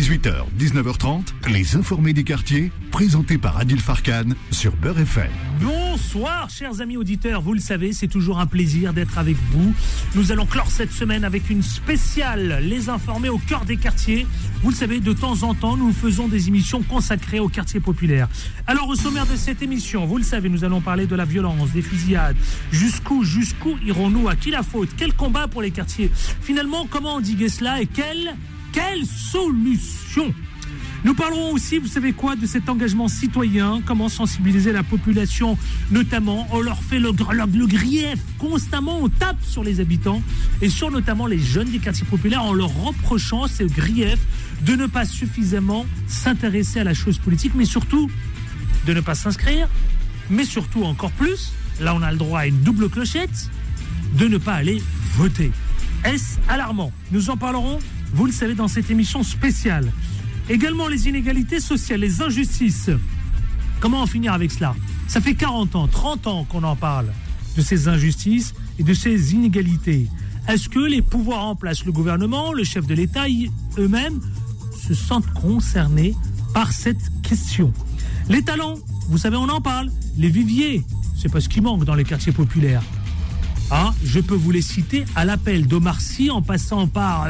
18h, 19h30, Les Informés des Quartiers, présentés par Adil Farkhan sur Beur FM. Bonsoir, chers amis auditeurs. Vous le savez, c'est toujours un plaisir d'être avec vous. Nous allons clore cette semaine avec une spéciale Les Informés au cœur des quartiers. Vous le savez, de temps en temps, nous faisons des émissions consacrées aux quartiers populaires. Alors, au sommaire de cette émission, vous le savez, nous allons parler de la violence, des fusillades. Jusqu'où irons-nous? À qui la faute? Quel combat pour les quartiers? Finalement, comment endiguer cela et quelle solution? Nous parlerons aussi, vous savez quoi, de cet engagement citoyen, comment sensibiliser la population, notamment, on leur fait le grief, constamment on tape sur les habitants, et sur notamment les jeunes des quartiers populaires, en leur reprochant ce grief de ne pas suffisamment s'intéresser à la chose politique, mais surtout de ne pas s'inscrire, mais surtout encore plus, là on a le droit à une double clochette, de ne pas aller voter. Est-ce alarmant? Nous en parlerons, vous le savez, dans cette émission spéciale. Également les inégalités sociales, les injustices. Comment en finir avec cela? Ça fait 40 ans, 30 ans qu'on en parle de ces injustices et de ces inégalités. Est-ce que les pouvoirs en place, le gouvernement, le chef de l'État, eux-mêmes, se sentent concernés par cette question? Les talents, vous savez, on en parle. Les viviers, c'est pas ce qui manque dans les quartiers populaires. Ah, je peux vous les citer à l'appel d'Omar Sy, en passant par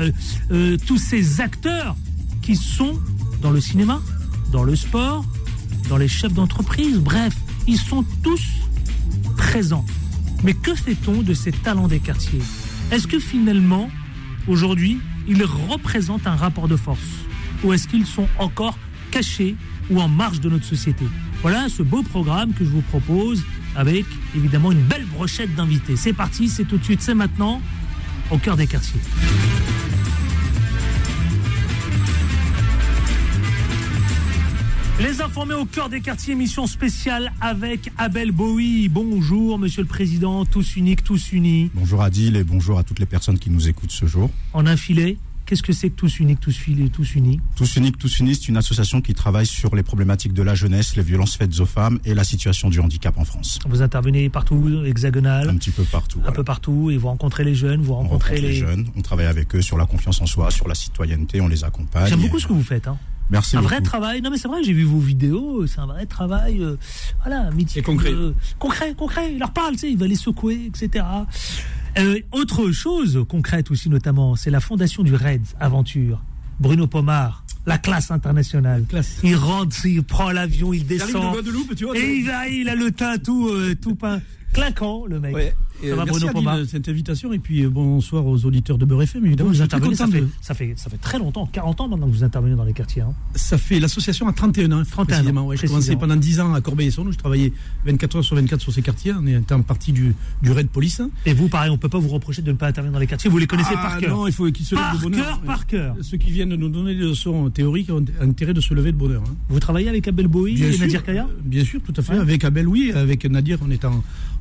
tous ces acteurs qui sont dans le cinéma, dans le sport, dans les chefs d'entreprise. Bref, ils sont tous présents. Mais que fait-on de ces talents des quartiers? Est-ce que finalement, aujourd'hui, ils représentent un rapport de force? Ou est-ce qu'ils sont encore cachés ou en marge de notre société? Voilà ce beau programme que je vous propose, avec évidemment une belle brochette d'invités. C'est parti, c'est tout de suite, c'est maintenant, au cœur des quartiers. Les Informés au cœur des quartiers, émission spéciale avec Abel Bowie. Bonjour Monsieur le Président, Tous Uniques, Tous Unis. Bonjour Adil et bonjour à toutes les personnes qui nous écoutent ce jour. En un filet, qu'est-ce que c'est que Tous Uniques, Tous Unis? Tous Uniques, Tous Unis, c'est une association qui travaille sur les problématiques de la jeunesse, les violences faites aux femmes et la situation du handicap en France. Vous intervenez partout, hexagonal? Un petit peu partout. Peu partout, et vous rencontrez les jeunes, vous rencontrez les jeunes, on travaille avec eux sur la confiance en soi, sur la citoyenneté, on les accompagne. J'aime beaucoup ce que vous faites, hein. Merci beaucoup. Un vrai travail. Non mais c'est vrai, j'ai vu vos vidéos, c'est un vrai travail, voilà, mythique. Et concret. Concret, il leur parle, tu sais, il va les secouer, etc. Autre chose concrète aussi notamment, c'est la fondation du Reds Aventure. Bruno Pomar, la classe internationale. Classe. Il rentre, il prend l'avion, il descend. Et il a le teint tout peint. Claquant, le mec. Ouais. Ça va, merci Bruno, de cette invitation, et puis bonsoir aux auditeurs de Beur FM, évidemment. Vous intervenez, ça fait très longtemps, 40 ans maintenant que vous intervenez dans les quartiers. Hein. Ça fait l'association à 31 ans, 31 ans. Ouais, j'ai commencé pendant 10 ans à Corbeil-Essonnes, où je travaillais 24 heures sur 24 sur ces quartiers, on est en partie du Raid police. Et vous, pareil, on ne peut pas vous reprocher de ne pas intervenir dans les quartiers, vous les connaissez par cœur. Non, il faut qu'ils se lèvent de bonheur. Par cœur. Ceux qui viennent de nous donner des leçons théoriques ont intérêt de se lever de bonheur. Hein. Vous travaillez avec Abel Bowie et Nadir Kaya? Bien sûr, tout à fait. Ouais. Avec Abel, oui, avec Nadir,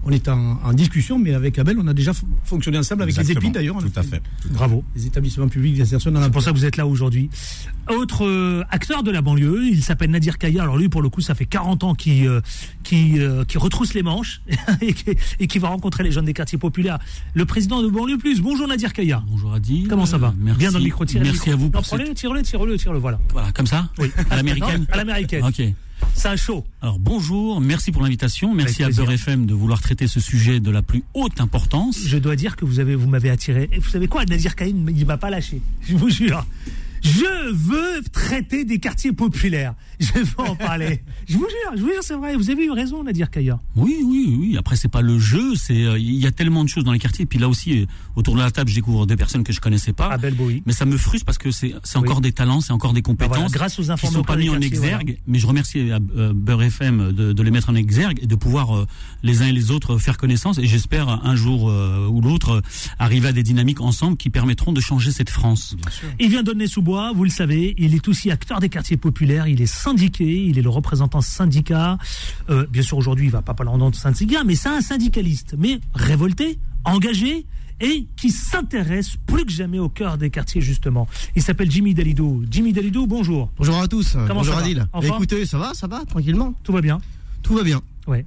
on est en discussion, mais avec Abel, on a déjà fonctionné ensemble, avec les EPI d'ailleurs. Tout à fait. Bravo. Les établissements publics d'insertion dans la banlieue. C'est pour ça que vous êtes là aujourd'hui. Autre acteur de la banlieue, il s'appelle Nadir Kaya. Alors lui, pour le coup, ça fait 40 ans qu'il retrousse les manches et qui va rencontrer les jeunes des quartiers populaires. Le président de Banlieues Plus. Bonjour Nadir Kaya. Bonjour Adil. Comment ça va? Merci. Bien dans le micro, merci à vous. Non, tire-le, voilà. Voilà, comme ça? Oui. À l'américaine? Non, à l'américaine. Ok. C'est un show. Alors bonjour, merci pour l'invitation, merci à Beur FM de vouloir traiter ce sujet de la plus haute importance. Je dois dire que vous m'avez attiré. Et vous savez quoi, Nadir Kaya, il m'a pas lâché, je vous jure. Je veux traiter des quartiers populaires. Je veux en parler. Je vous jure, c'est vrai. Vous avez eu raison, Nadir Kaya. Oui. Après, c'est pas le jeu. C'est il y a tellement de choses dans les quartiers. Et puis là aussi, autour de la table, je découvre des personnes que je connaissais pas. Abel Bowie. Mais ça me frustre parce que c'est encore des talents, c'est encore des compétences. Voilà, grâce aux informations qui sont pas mis en exergue. Voilà. Mais je remercie Beur FM de les mettre en exergue et de pouvoir les uns et les autres faire connaissance. Et j'espère un jour ou l'autre arriver à des dynamiques ensemble qui permettront de changer cette France. Bien sûr. Il vient donner sous bois. Vous le savez, il est aussi acteur des quartiers populaires, il est syndiqué, il est le représentant syndicat. Bien sûr, aujourd'hui, il ne va pas parler en nom de syndicat, mais c'est un syndicaliste, mais révolté, engagé et qui s'intéresse plus que jamais au cœur des quartiers, justement. Il s'appelle Jimmy Dalidou. Jimmy Dalidou, bonjour. Bonjour à tous. Comment bonjour Adil. Écoutez, ça va, tranquillement. Tout va bien. Ouais.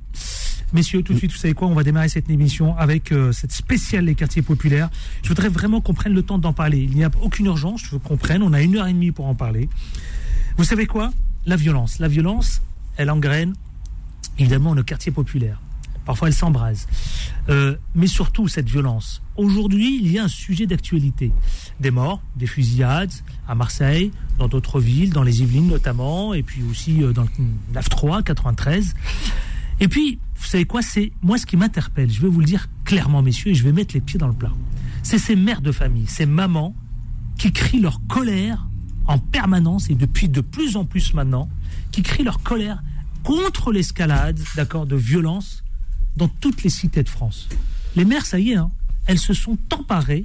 Messieurs, tout de suite, vous savez quoi, on va démarrer cette émission avec cette spéciale Les Quartiers Populaires. Je voudrais vraiment qu'on prenne le temps d'en parler. Il n'y a aucune urgence, je veux qu'on prenne. On a 1h30 pour en parler. Vous savez quoi ? La violence. La violence, elle engraine évidemment nos quartiers populaires. Parfois, elle s'embrase. Mais surtout, cette violence. Aujourd'hui, il y a un sujet d'actualité. Des morts, des fusillades à Marseille, dans d'autres villes, dans les Yvelines notamment, et puis aussi dans l'Af3 93. Et puis, vous savez quoi, c'est moi ce qui m'interpelle. Je vais vous le dire clairement, messieurs, et je vais mettre les pieds dans le plat. C'est ces mères de famille, ces mamans qui crient leur colère en permanence, et depuis de plus en plus maintenant, qui crient leur colère contre l'escalade, d'accord, de violence dans toutes les cités de France. Les mères, ça y est, hein, elles se sont emparées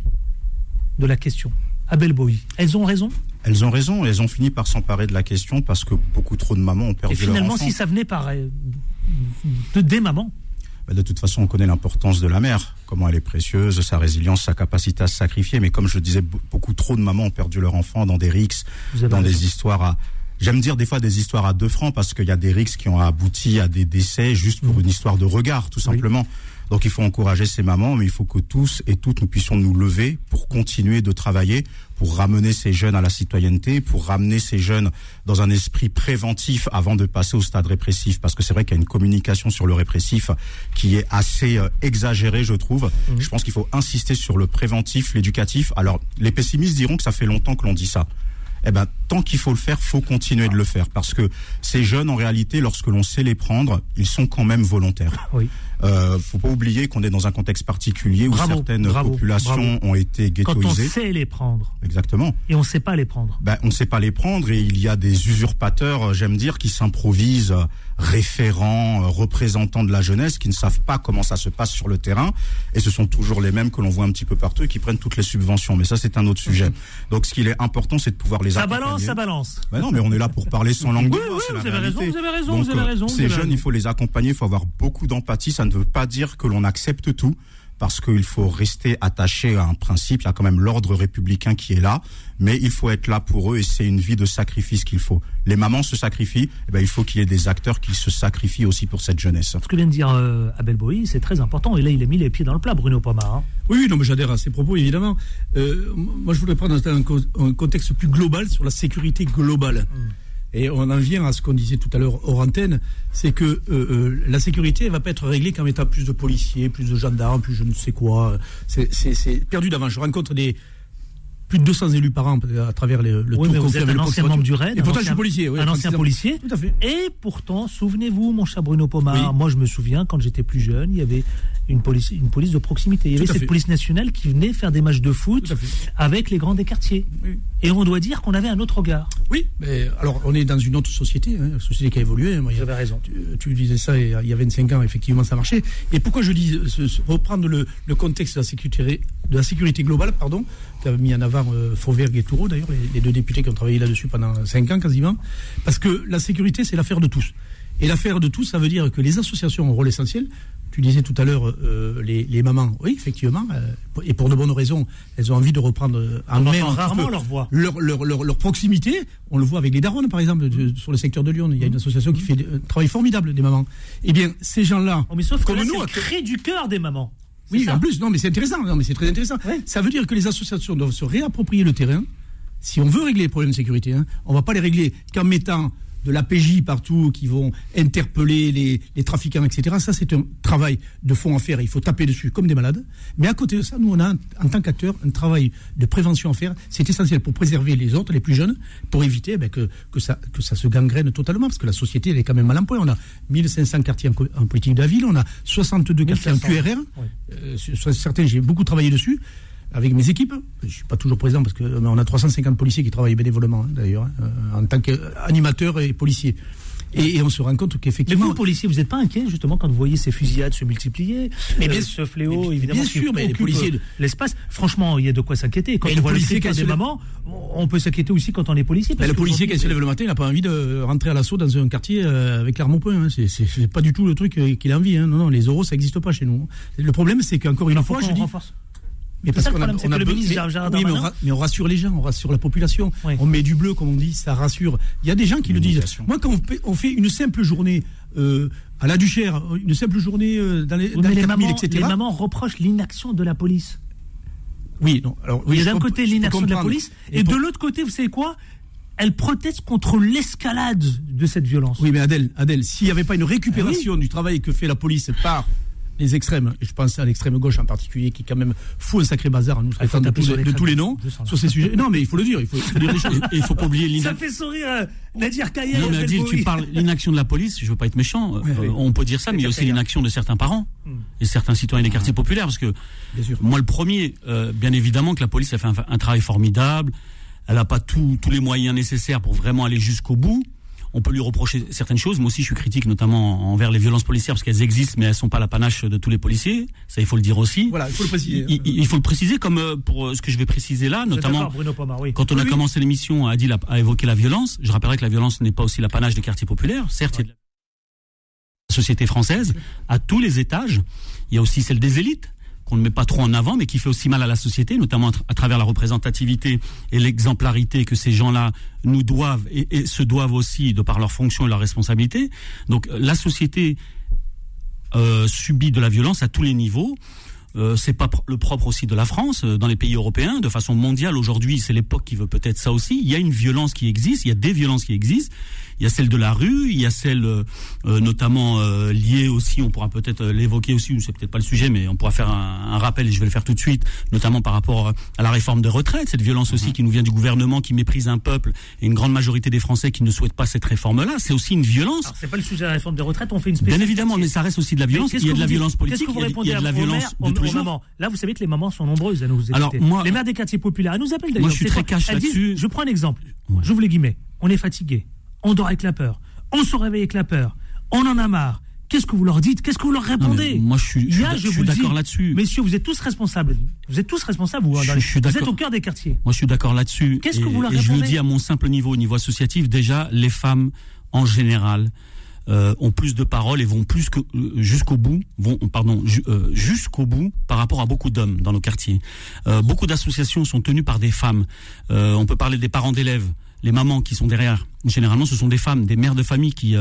de la question. Abel Bowie, elles ont raison ? Elles ont raison, elles ont fini par s'emparer de la question parce que beaucoup trop de mamans ont perdu leur enfant. Et finalement, si ça venait par des mamans. De toute façon, on connaît l'importance de la mère, comment elle est précieuse, sa résilience, sa capacité à se sacrifier. Mais comme je le disais, beaucoup trop de mamans ont perdu leur enfant dans des rixes, dans des histoires à... J'aime dire des fois des histoires à 2 francs parce qu'il y a des rixes qui ont abouti à des décès juste pour une histoire de regard, tout simplement. Oui. Donc il faut encourager ces mamans, mais il faut que tous et toutes nous puissions nous lever pour continuer de travailler, pour ramener ces jeunes à la citoyenneté, pour ramener ces jeunes dans un esprit préventif avant de passer au stade répressif. Parce que c'est vrai qu'il y a une communication sur le répressif qui est assez exagérée, je trouve. Je pense qu'il faut insister sur le préventif, l'éducatif. Alors, les pessimistes diront que ça fait longtemps que l'on dit ça. Eh ben, tant qu'il faut le faire, faut continuer de le faire. Parce que ces jeunes, en réalité, lorsque l'on sait les prendre, ils sont quand même volontaires. Oui. Faut pas oublier qu'on est dans un contexte particulier où certaines populations ont été ghettoisées. Quand on sait les prendre. Exactement. Et on sait pas les prendre. Ben, on sait pas les prendre et il y a des usurpateurs, j'aime dire, qui s'improvisent référents, représentants de la jeunesse, qui ne savent pas comment ça se passe sur le terrain. Et ce sont toujours les mêmes que l'on voit un petit peu partout et qui prennent toutes les subventions. Mais ça, c'est un autre sujet. Donc, ce qu'il est important, c'est de pouvoir les accompagner. Ça balance. Ben non, mais on est là pour parler sans langue. Vous avez raison. Ces jeunes, il faut les accompagner, il faut avoir beaucoup d'empathie. Ça ne veut pas dire que l'on accepte tout, parce qu'il faut rester attaché à un principe. Il y a quand même l'ordre républicain qui est là, mais il faut être là pour eux et c'est une vie de sacrifice qu'il faut. Les mamans se sacrifient, et ben il faut qu'il y ait des acteurs qui se sacrifient aussi pour cette jeunesse. Ce que vient de dire Abel Bowie, c'est très important. Et là, il a mis les pieds dans le plat, Bruno Pomar. Hein. Oui, non, mais j'adhère à ses propos, évidemment. Moi, je voudrais prendre un contexte plus global sur la sécurité globale. Et on en vient à ce qu'on disait tout à l'heure hors antenne, c'est que la sécurité ne va pas être réglée qu'en mettant plus de policiers, plus de gendarmes, plus je ne sais quoi. C'est perdu d'avance. Je rencontre plus de 200 élus par an à travers le tour. Vous êtes un ancien membre du Raid. Et pourtant, je suis policier. Oui, un ancien policier. Tout à fait. Et pourtant, souvenez-vous, mon cher Bruno Pomar, moi je me souviens, quand j'étais plus jeune, il y avait une police de proximité. Il y avait cette police nationale qui venait faire des matchs de foot avec les grands des quartiers. Oui. Et on doit dire qu'on avait un autre regard. Oui, mais alors on est dans une autre société, hein, la société qui a évolué. Moi, vous avez raison. Tu disais ça il y a 25 ans, effectivement, ça marchait. Et pourquoi je dis reprendre le contexte de la sécurité globale, pardon, qu'a mis en avant Fauvergue et Toureau, d'ailleurs, les 2 députés qui ont travaillé là-dessus pendant 5 ans quasiment, parce que la sécurité, c'est l'affaire de tous. Et l'affaire de tous, ça veut dire que les associations ont un rôle essentiel. Tu disais tout à l'heure, les mamans, oui, effectivement, et pour de bonnes raisons, elles ont envie de reprendre en main rarement leur voix. Leur proximité, on le voit avec les darons, par exemple, sur le secteur de Lyon. Il y a une association qui fait un travail formidable des mamans. Eh bien, ces gens-là, c'est le cri du cœur des mamans. Oui, en plus, c'est très intéressant. Ouais. Ça veut dire que les associations doivent se réapproprier le terrain. Si on veut régler les problèmes de sécurité, hein, on ne va pas les régler qu'en mettant de la PJ partout, qui vont interpeller les trafiquants, etc. Ça, c'est un travail de fond à faire. Il faut taper dessus comme des malades. Mais à côté de ça, nous, on a, en tant qu'acteurs, un travail de prévention à faire. C'est essentiel pour préserver les autres, les plus jeunes, pour éviter que ça se gangrène totalement, parce que la société, elle est quand même mal en point. On a 1500 quartiers en politique de la ville, on a 62 quartiers en QRR. Oui. Sur certains, j'ai beaucoup travaillé dessus. Avec mes équipes, je ne suis pas toujours présent parce qu'on a 350 policiers qui travaillent bénévolement, d'ailleurs, en tant qu'animateurs et policiers. Et on se rend compte qu'effectivement... Mais vous, policiers, vous n'êtes pas inquiets, justement, quand vous voyez ces fusillades se multiplier, ce fléau, évidemment, mais les policiers l'espace. Franchement, il y a de quoi s'inquiéter. Quand on voit les cas des mamans, on peut s'inquiéter aussi quand on est policier. Parce que le policier qui se lève le matin, il n'a pas envie de rentrer à l'assaut dans un quartier avec l'arme au poing. Hein. C'est pas du tout le truc qu'il a envie. Hein. Non, les euros, ça n'existe pas chez nous. Le problème, c'est qu'encore une fois, je dis... Mais parce qu'on a le ministre Gérard Darmanin. Mais on rassure les gens, on rassure la population. Oui. On met du bleu, comme on dit, ça rassure. Il y a des gens qui le disent. Moi, quand on fait une simple journée à la Duchère, une simple journée dans les familles, etc. Les mamans reprochent l'inaction de la police. Oui, non. Alors, oui, d'un côté, l'inaction de la police, et de l'autre côté, vous savez quoi ? Elle proteste contre l'escalade de cette violence. Oui, mais Adèle, s'il n'y avait pas une récupération du travail que fait la police par les extrêmes, et je pense à l'extrême gauche en particulier, qui quand même fout un sacré bazar en nous traitant de tous les noms sur ces sujets. Non, mais il faut le dire, il faut dire les choses. Et il faut pas oublier l'inaction. Ça fait sourire Nadir Kaya. Non, mais Adil, tu parles l'inaction de la police, je veux pas être méchant, on peut dire ça, mais il y a aussi l'inaction de certains parents et certains citoyens des quartiers populaires, parce que moi le premier, bien évidemment que la police a fait un travail formidable. Elle n'a pas tous les moyens nécessaires pour vraiment aller jusqu'au bout. On peut lui reprocher certaines choses. Moi aussi, je suis critique, notamment envers les violences policières, parce qu'elles existent, mais elles ne sont pas la panache de tous les policiers. Ça, il faut le dire aussi. Voilà, il faut le préciser. Il faut le préciser, comme pour ce que je vais préciser là, notamment Bruno Pomar, oui. Quand on a commencé l'émission, Adil a évoqué la violence. Je rappellerai que la violence n'est pas aussi la panache des quartiers populaires. Certes, il y a de la société française, à tous les étages. Il y a aussi celle des élites, qu'on ne met pas trop en avant, mais qui fait aussi mal à la société, notamment à travers la représentativité et l'exemplarité que ces gens-là nous doivent et se doivent aussi de par leur fonction et leur responsabilité. Donc la société subit de la violence à tous les niveaux. C'est pas le propre aussi de la France, dans les pays européens, de façon mondiale aujourd'hui, c'est l'époque qui veut peut-être ça aussi. Il y a une violence qui existe, il y a des violences qui existent. Il y a celle de la rue, il y a celle notamment liée aussi, on pourra peut-être l'évoquer aussi, ou c'est peut-être pas le sujet, mais on pourra faire un rappel, et je vais le faire tout de suite, notamment par rapport à la réforme des retraites, cette violence aussi qui nous vient du gouvernement, qui méprise un peuple et une grande majorité des Français qui ne souhaitent pas cette réforme-là. C'est aussi une violence. Alors, c'est pas le sujet de la réforme des retraites, on fait une spécialité. Bien évidemment, mais ça reste aussi de la violence. Il y a de la violence politique, il y a de la violence de tous les jours. Là, vous savez que les mamans sont nombreuses à nous écouter. Alors, moi, les mères des quartiers populaires, elles nous appellent d'ailleurs. Moi, je suis très cash là-dessus. Je prends un exemple. J'ouvre les guillemets. On est fatigué. On dort avec la peur. On se réveille avec la peur. On en a marre. Qu'est-ce que vous leur dites ? Qu'est-ce que vous leur répondez ? Moi, je suis d'accord là-dessus. Messieurs, vous êtes tous responsables. Vous êtes tous responsables. Vous êtes au cœur des quartiers. Moi, je suis d'accord là-dessus. Qu'est-ce que vous leur répondez ? Je le dis à mon simple niveau, au niveau associatif. Déjà, les femmes, en général, ont plus de paroles et vont plus que jusqu'au bout par rapport à beaucoup d'hommes dans nos quartiers. Beaucoup d'associations sont tenues par des femmes. On peut parler des parents d'élèves. Les mamans qui sont derrière, généralement, ce sont des femmes, des mères de famille qui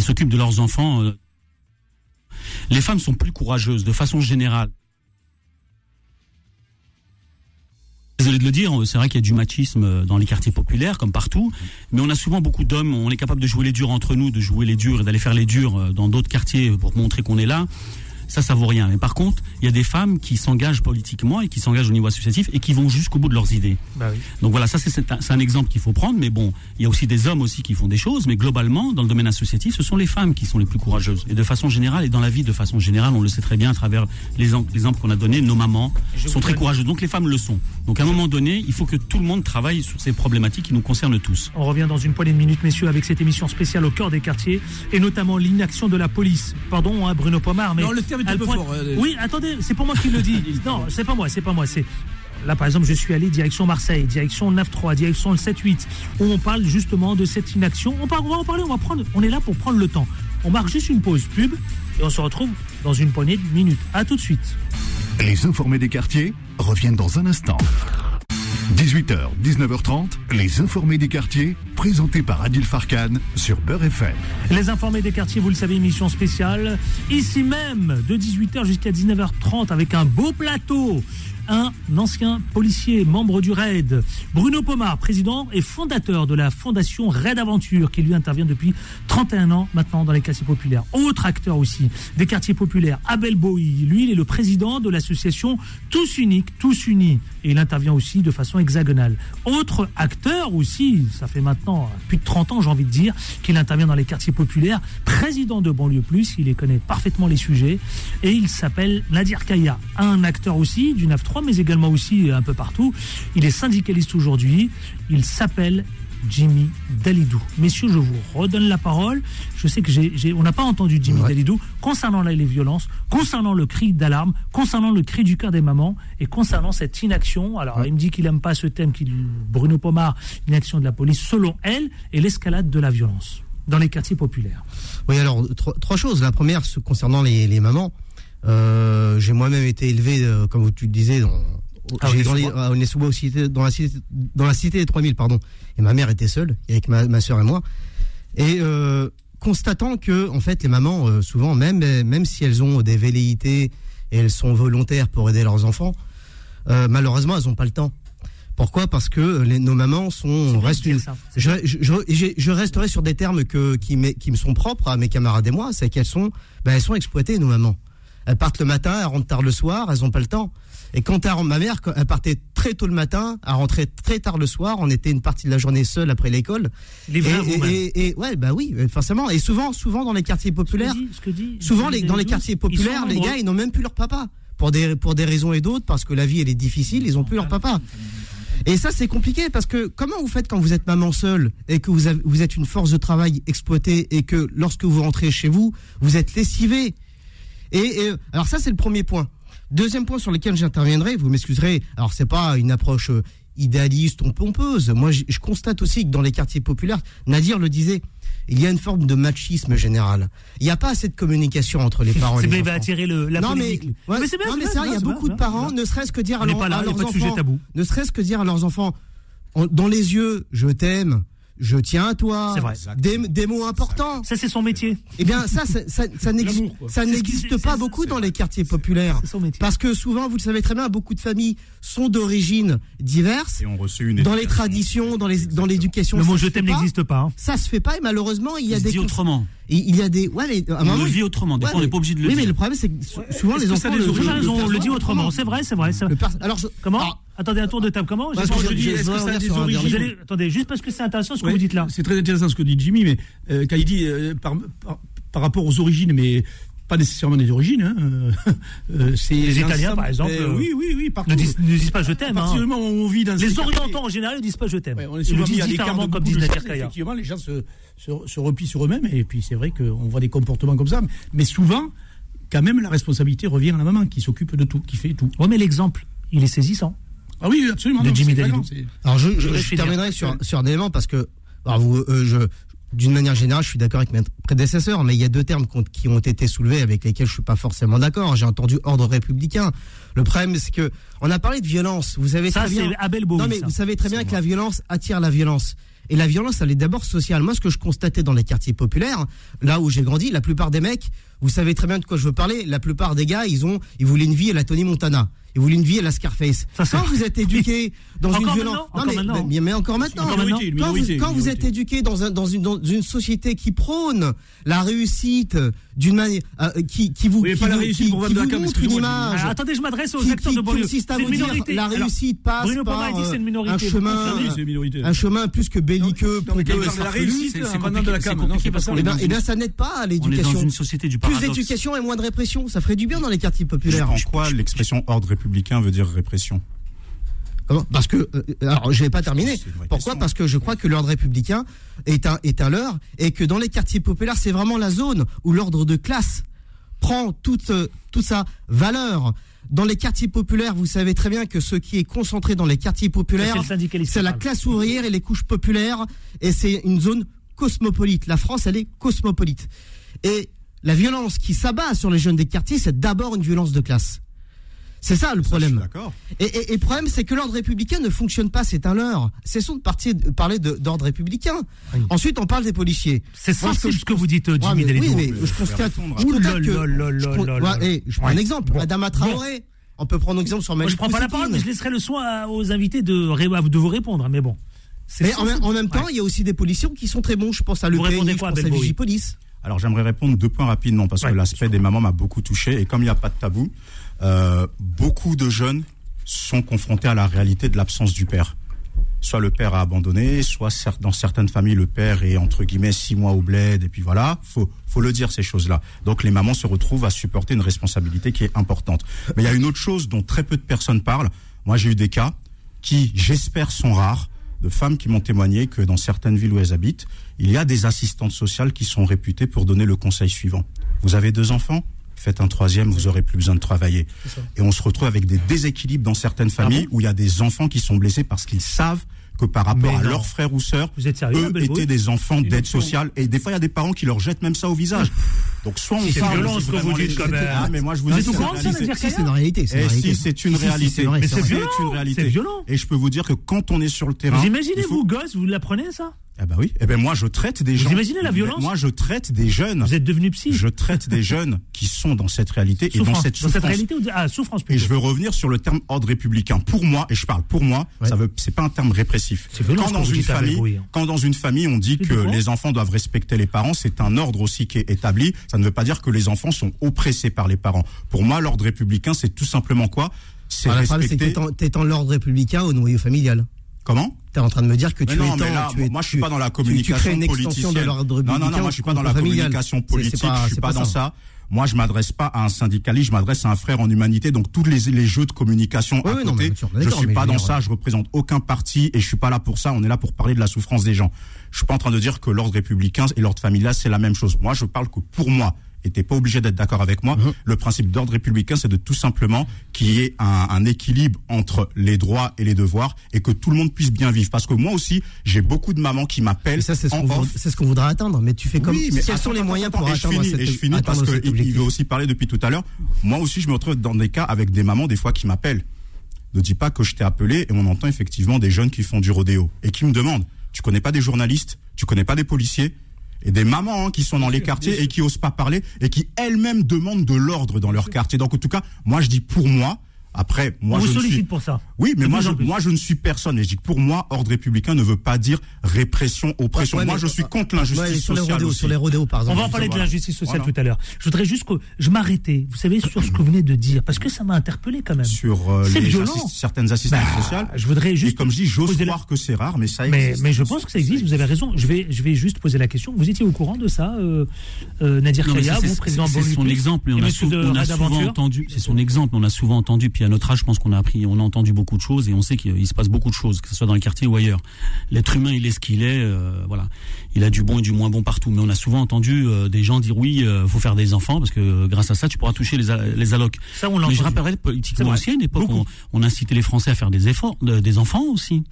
s'occupent de leurs enfants. Les femmes sont plus courageuses, de façon générale. Désolé de le dire, c'est vrai qu'il y a du machisme dans les quartiers populaires, comme partout, mais on a souvent beaucoup d'hommes, on est capable de jouer les durs entre nous, de jouer les durs et d'aller faire les durs dans d'autres quartiers pour montrer qu'on est là. Ça vaut rien. Mais par contre, il y a des femmes qui s'engagent politiquement et qui s'engagent au niveau associatif et qui vont jusqu'au bout de leurs idées. Bah oui. Donc voilà, ça c'est un exemple qu'il faut prendre. Mais bon, il y a aussi des hommes aussi qui font des choses. Mais globalement, dans le domaine associatif, ce sont les femmes qui sont les plus courageuses. Et de façon générale, et dans la vie de façon générale, on le sait très bien à travers les exemples qu'on a donnés, nos mamans sont très courageuses. Donc les femmes le sont. Donc à un moment donné, il faut que tout le monde travaille sur ces problématiques qui nous concernent tous. On revient dans une poignée de minutes, messieurs, avec cette émission spéciale au cœur des quartiers et notamment l'inaction de la police. Pardon, hein, Bruno Pomar, mais... Non, le terme est un peu fort. Oui, attendez, c'est pas moi qui le dis. Non, c'est pas moi. C'est... Là, par exemple, je suis allé direction Marseille, direction le Af3, direction le 7-8, où on parle justement de cette inaction. On va en parler, on est là pour prendre le temps. On marque juste une pause pub et on se retrouve dans une poignée de minutes. À tout de suite. Les informés des quartiers reviennent dans un instant. 18h, 19h30, les informés des quartiers, présentés par Adil Farkhan sur Beur FM. Les informés des quartiers, vous le savez, émission spéciale. Ici même, de 18h jusqu'à 19h30, avec un beau plateau. Un ancien policier, membre du Raid, Bruno Pomar, président et fondateur de la fondation Reds Aventure, qui lui intervient depuis 31 ans maintenant dans les quartiers populaires. Autre acteur aussi des quartiers populaires, Abel Bowie, lui il est le président de l'association Tous Uniques, Tous Unis, et il intervient aussi de façon hexagonale. Autre acteur aussi, ça fait maintenant plus de 30 ans j'ai envie de dire, qu'il intervient dans les quartiers populaires, président de Banlieues Plus, il les connaît parfaitement les sujets, et il s'appelle Nadir Kaya, un acteur aussi d'une Af3, mais également aussi un peu partout. Il est syndicaliste aujourd'hui. Il s'appelle Jimmy Dalidou. Messieurs, je vous redonne la parole. Je sais que on n'a pas entendu Jimmy Dalidou concernant les violences, concernant le cri d'alarme, concernant le cri du cœur des mamans et concernant cette inaction. Alors, il me dit qu'il n'aime pas ce thème, Bruno Pomar, l'inaction de la police, selon elle, et l'escalade de la violence dans les quartiers populaires. Oui, alors, trois choses. La première, concernant les mamans. J'ai moi-même été élevé, comme tu le disais, dans la cité des 3000, pardon. Et ma mère était seule, avec ma soeur et moi. Et constatant que, en fait, les mamans, souvent, même si elles ont des velléités et elles sont volontaires pour aider leurs enfants, malheureusement, elles n'ont pas le temps. Pourquoi ? Parce que nos mamans sont je resterai sur des termes qui me sont propres à mes camarades et moi, c'est qu'elles sont, elles sont exploitées, nos mamans. Elles partent le matin, elles rentrent tard le soir, elles n'ont pas le temps. Et quant à ma mère, elle partait très tôt le matin, elle rentrait très tard le soir, on était une partie de la journée seule après l'école. Oui, forcément. Et souvent dans les quartiers populaires, les gars, ils n'ont même plus leur papa. Pour des raisons et d'autres, parce que la vie, elle est difficile, ils n'ont plus leur papa. Et ça, c'est compliqué, parce que comment vous faites quand vous êtes maman seule et que vous êtes une force de travail exploitée et que lorsque vous rentrez chez vous, vous êtes lessivée. Et alors ça, c'est le premier point. Deuxième point sur lequel j'interviendrai, vous m'excuserez, alors c'est pas une approche idéaliste ou pompeuse. Moi, je constate aussi que dans les quartiers populaires, Nadir le disait, il y a une forme de machisme général. Il n'y a pas assez de communication entre les parents et les enfants. Ça va attirer la politique. Mais c'est bien, il y a beaucoup de parents, ne serait-ce que dire à leurs enfants, dans les yeux, je t'aime, je tiens à toi, des mots importants. Ça, c'est son métier. Eh bien, ça n'existe pas beaucoup dans les quartiers populaires. Parce que souvent, vous le savez très bien, beaucoup de familles sont d'origines diverses. Et on reçut une dans les traditions, dans l'éducation. Le mot « je t'aime » n'existe pas. Ça se fait pas et malheureusement, il y a des... On le vit autrement. Des fois, on n'est pas obligé de le dire. Oui, mais le problème, c'est que souvent, les enfants... On le dit autrement. C'est vrai. Comment ? Attendez, un tour de table, comment ? Attendez, juste parce que c'est intéressant ce que vous dites là. C'est très intéressant ce que dit Jimmy, mais quand il dit par rapport aux origines, mais pas nécessairement des origines. Les Italiens, par exemple. Oui, partout. Ne disent pas je t'aime. À partir du moment où on vit dans les Orientaux, en général, ne disent pas je t'aime. Ils le disent différemment, comme disent Nadir Kaya. Effectivement, les gens se replient sur eux-mêmes, et puis c'est vrai qu'on voit des comportements comme ça, mais souvent, quand même, la responsabilité revient à la maman, qui s'occupe de tout, qui fait tout. Oui, mais l'exemple, il est saisissant. Ah oui, absolument. De Jimmy Dalidou. Alors je terminerai sur un élément parce que, d'une manière générale, je suis d'accord avec mes prédécesseurs, mais il y a deux termes qui ont été soulevés avec lesquels je suis pas forcément d'accord. J'ai entendu ordre républicain. Le problème, c'est que on a parlé de violence. Vous savez très bien. Ça, c'est Abel Bowie. Non, mais vous savez très bien que la violence attire la violence. Et la violence, elle est d'abord sociale. Moi, ce que je constatais dans les quartiers populaires, là où j'ai grandi, la plupart des mecs, vous savez très bien de quoi je veux parler, la plupart des gars, ils voulaient une vie à la Tony Montana. Ils voulaient une vie à la Scarface. Quand vous êtes éduqué dans une violence... Mais encore maintenant. Quand vous êtes éduqué dans une société qui prône la réussite d'une manière... Qui vous montre une image... Attendez, je m'adresse aux acteurs de banlieue. C'est une minorité. La réussite passe par un chemin plus que belliqueux. La réussite, c'est compliqué parce qu'on est dans... Et bien, ça n'aide pas à l'éducation. On est dans une société du paradoxe. Plus d'éducation et moins de répression. Ça ferait du bien dans les quartiers populaires. En quoi l'expression ordre républicain veut dire répression ? Parce que, alors je vais pas terminer. Pourquoi ? Parce que je crois que l'ordre républicain est un leurre et que dans les quartiers populaires, c'est vraiment la zone où l'ordre de classe prend toute sa valeur. Dans les quartiers populaires, vous savez très bien que ce qui est concentré dans les quartiers populaires, c'est la classe ouvrière et les couches populaires, et c'est une zone cosmopolite. La France, elle est cosmopolite. Et la violence qui s'abat sur les jeunes des quartiers, c'est d'abord une violence de classe. C'est ça le problème. Et le problème, c'est que l'ordre républicain ne fonctionne pas, c'est un leurre. Cessons de parler d'ordre républicain. Oui. Ensuite, on parle des policiers. C'est ça ce que vous dites, Jimmy Dalidou. Oui, mais je constate que... Je prends un exemple, Madame Traoré. On peut prendre un exemple sur Malik Oussekine. Je ne prends pas la parole, mais je laisserai le soin aux invités de vous répondre. Mais bon. Mais en même temps, il y a aussi des policiers qui sont très bons. Je pense à l'EPI, je pense à la Vigipolice. Alors, j'aimerais répondre deux points rapidement, parce que l'aspect des mamans m'a beaucoup touché. Et comme il n'y a pas de tabou, beaucoup de jeunes sont confrontés à la réalité de l'absence du père. Soit le père a abandonné, soit dans certaines familles, le père est entre guillemets 6 mois au bled, et puis voilà, faut le dire ces choses-là. Donc les mamans se retrouvent à supporter une responsabilité qui est importante. Mais il y a une autre chose dont très peu de personnes parlent. Moi, j'ai eu des cas qui, j'espère, sont rares, de femmes qui m'ont témoigné que dans certaines villes où elles habitent, il y a des assistantes sociales qui sont réputées pour donner le conseil suivant. Vous avez 2 enfants ? Faites un 3e, vous aurez plus besoin de travailler. Et on se retrouve avec des déséquilibres dans certaines familles où il y a des enfants qui sont blessés parce qu'ils savent que par rapport à leurs frères ou sœurs, eux étaient des enfants d'aide sociale. Et des fois, il y a des parents qui leur jettent même ça au visage. Donc soit on parle violence quand vous dites quand même. Ah mais moi je vous dis c'est une réalité. Et si c'est une réalité, mais c'est une réalité. C'est violent. Et je peux vous dire que quand on est sur le terrain, vous imaginez vous gosses, vous l'apprenez ça? Ah bah oui. Eh ben moi je traite des gens. Vous imaginez la violence? Moi je traite des jeunes. Vous êtes devenu psy. Je traite des jeunes qui sont dans cette réalité et dans cette réalité souffrance. Et je veux revenir sur le terme ordre républicain. Pour moi, et je parle pour moi, ça veut c'est pas un terme répressif. Quand dans une famille on dit que les enfants doivent respecter les parents, c'est un ordre aussi qui est établi. Ça ne veut pas dire que les enfants sont oppressés par les parents. Pour moi, l'ordre républicain, c'est tout simplement quoi? C'est respecter... La phrase, c'est que t'étends l'ordre républicain au noyau familial. Comment? T'es en train de me dire que tu étends... Moi, je suis pas dans la communication politicienne. Non, moi, je suis pas dans la communication politique, je suis pas dans ça. Moi, je m'adresse pas à un syndicaliste, je m'adresse à un frère en humanité. Donc, tous les jeux de communication à côté, je suis pas dans ça, je représente aucun parti et je suis pas là pour ça. On est là pour parler de la souffrance des gens. Je suis pas en train de dire que l'ordre républicain et l'ordre familial, c'est la même chose. Moi, je parle que pour moi. Et t'es pas obligé d'être d'accord avec moi. Le principe d'ordre républicain, c'est de tout simplement qu'il y ait un équilibre entre les droits et les devoirs et que tout le monde puisse bien vivre. Parce que moi aussi, j'ai beaucoup de mamans qui m'appellent. Et ça, c'est ce qu'on voudra atteindre. Mais tu fais comme si quels sont les moyens pour atteindre cet objectif. Et je finis parce qu'il veut aussi parler depuis tout à l'heure. Moi aussi, je me retrouve dans des cas avec des mamans des fois qui m'appellent. Ne dis pas que je t'ai appelé, et on entend effectivement des jeunes qui font du rodéo et qui me demandent, tu connais pas des journalistes, tu connais pas des policiers? Et des mamans qui sont dans les quartiers et qui osent pas parler et qui elles-mêmes demandent de l'ordre dans leur quartier. Donc en tout cas, moi je dis pour moi. Après, moi je sollicite pour ça. Oui, mais moi je ne suis personne. Et je dis que pour moi, ordre républicain ne veut pas dire répression, oppression. Moi je suis contre l'injustice sociale. Sur les rodéos, par exemple. On va en parler de l'injustice sociale tout à l'heure. Je voudrais juste que je m'arrêtais, vous savez, sur ce que vous venez de dire, parce que ça m'a interpellé quand même. Sur certaines assistantes sociales. Je voudrais juste. Et comme je dis, j'ose croire que c'est rare, mais ça existe. Mais je pense que ça existe, vous avez raison. Je vais juste poser la question. Vous étiez au courant de ça, Nadir Kaya, vous, président Banlieues Plus? C'est son exemple, on a souvent entendu. Puis à notre âge, je pense qu'on a appris, on a entendu beaucoup de choses et on sait qu'il se passe beaucoup de choses, que ce soit dans les quartiers ou ailleurs. L'être humain, il est ce qu'il est, voilà. Il a du bon et du moins bon partout. Mais on a souvent entendu des gens dire oui, faut faire des enfants parce que grâce à ça, tu pourras toucher les allocs. Ça, on l'a entendu. Mais je rappellerai politiquement aussi, à une époque, on incitait les Français à faire des efforts, des enfants aussi.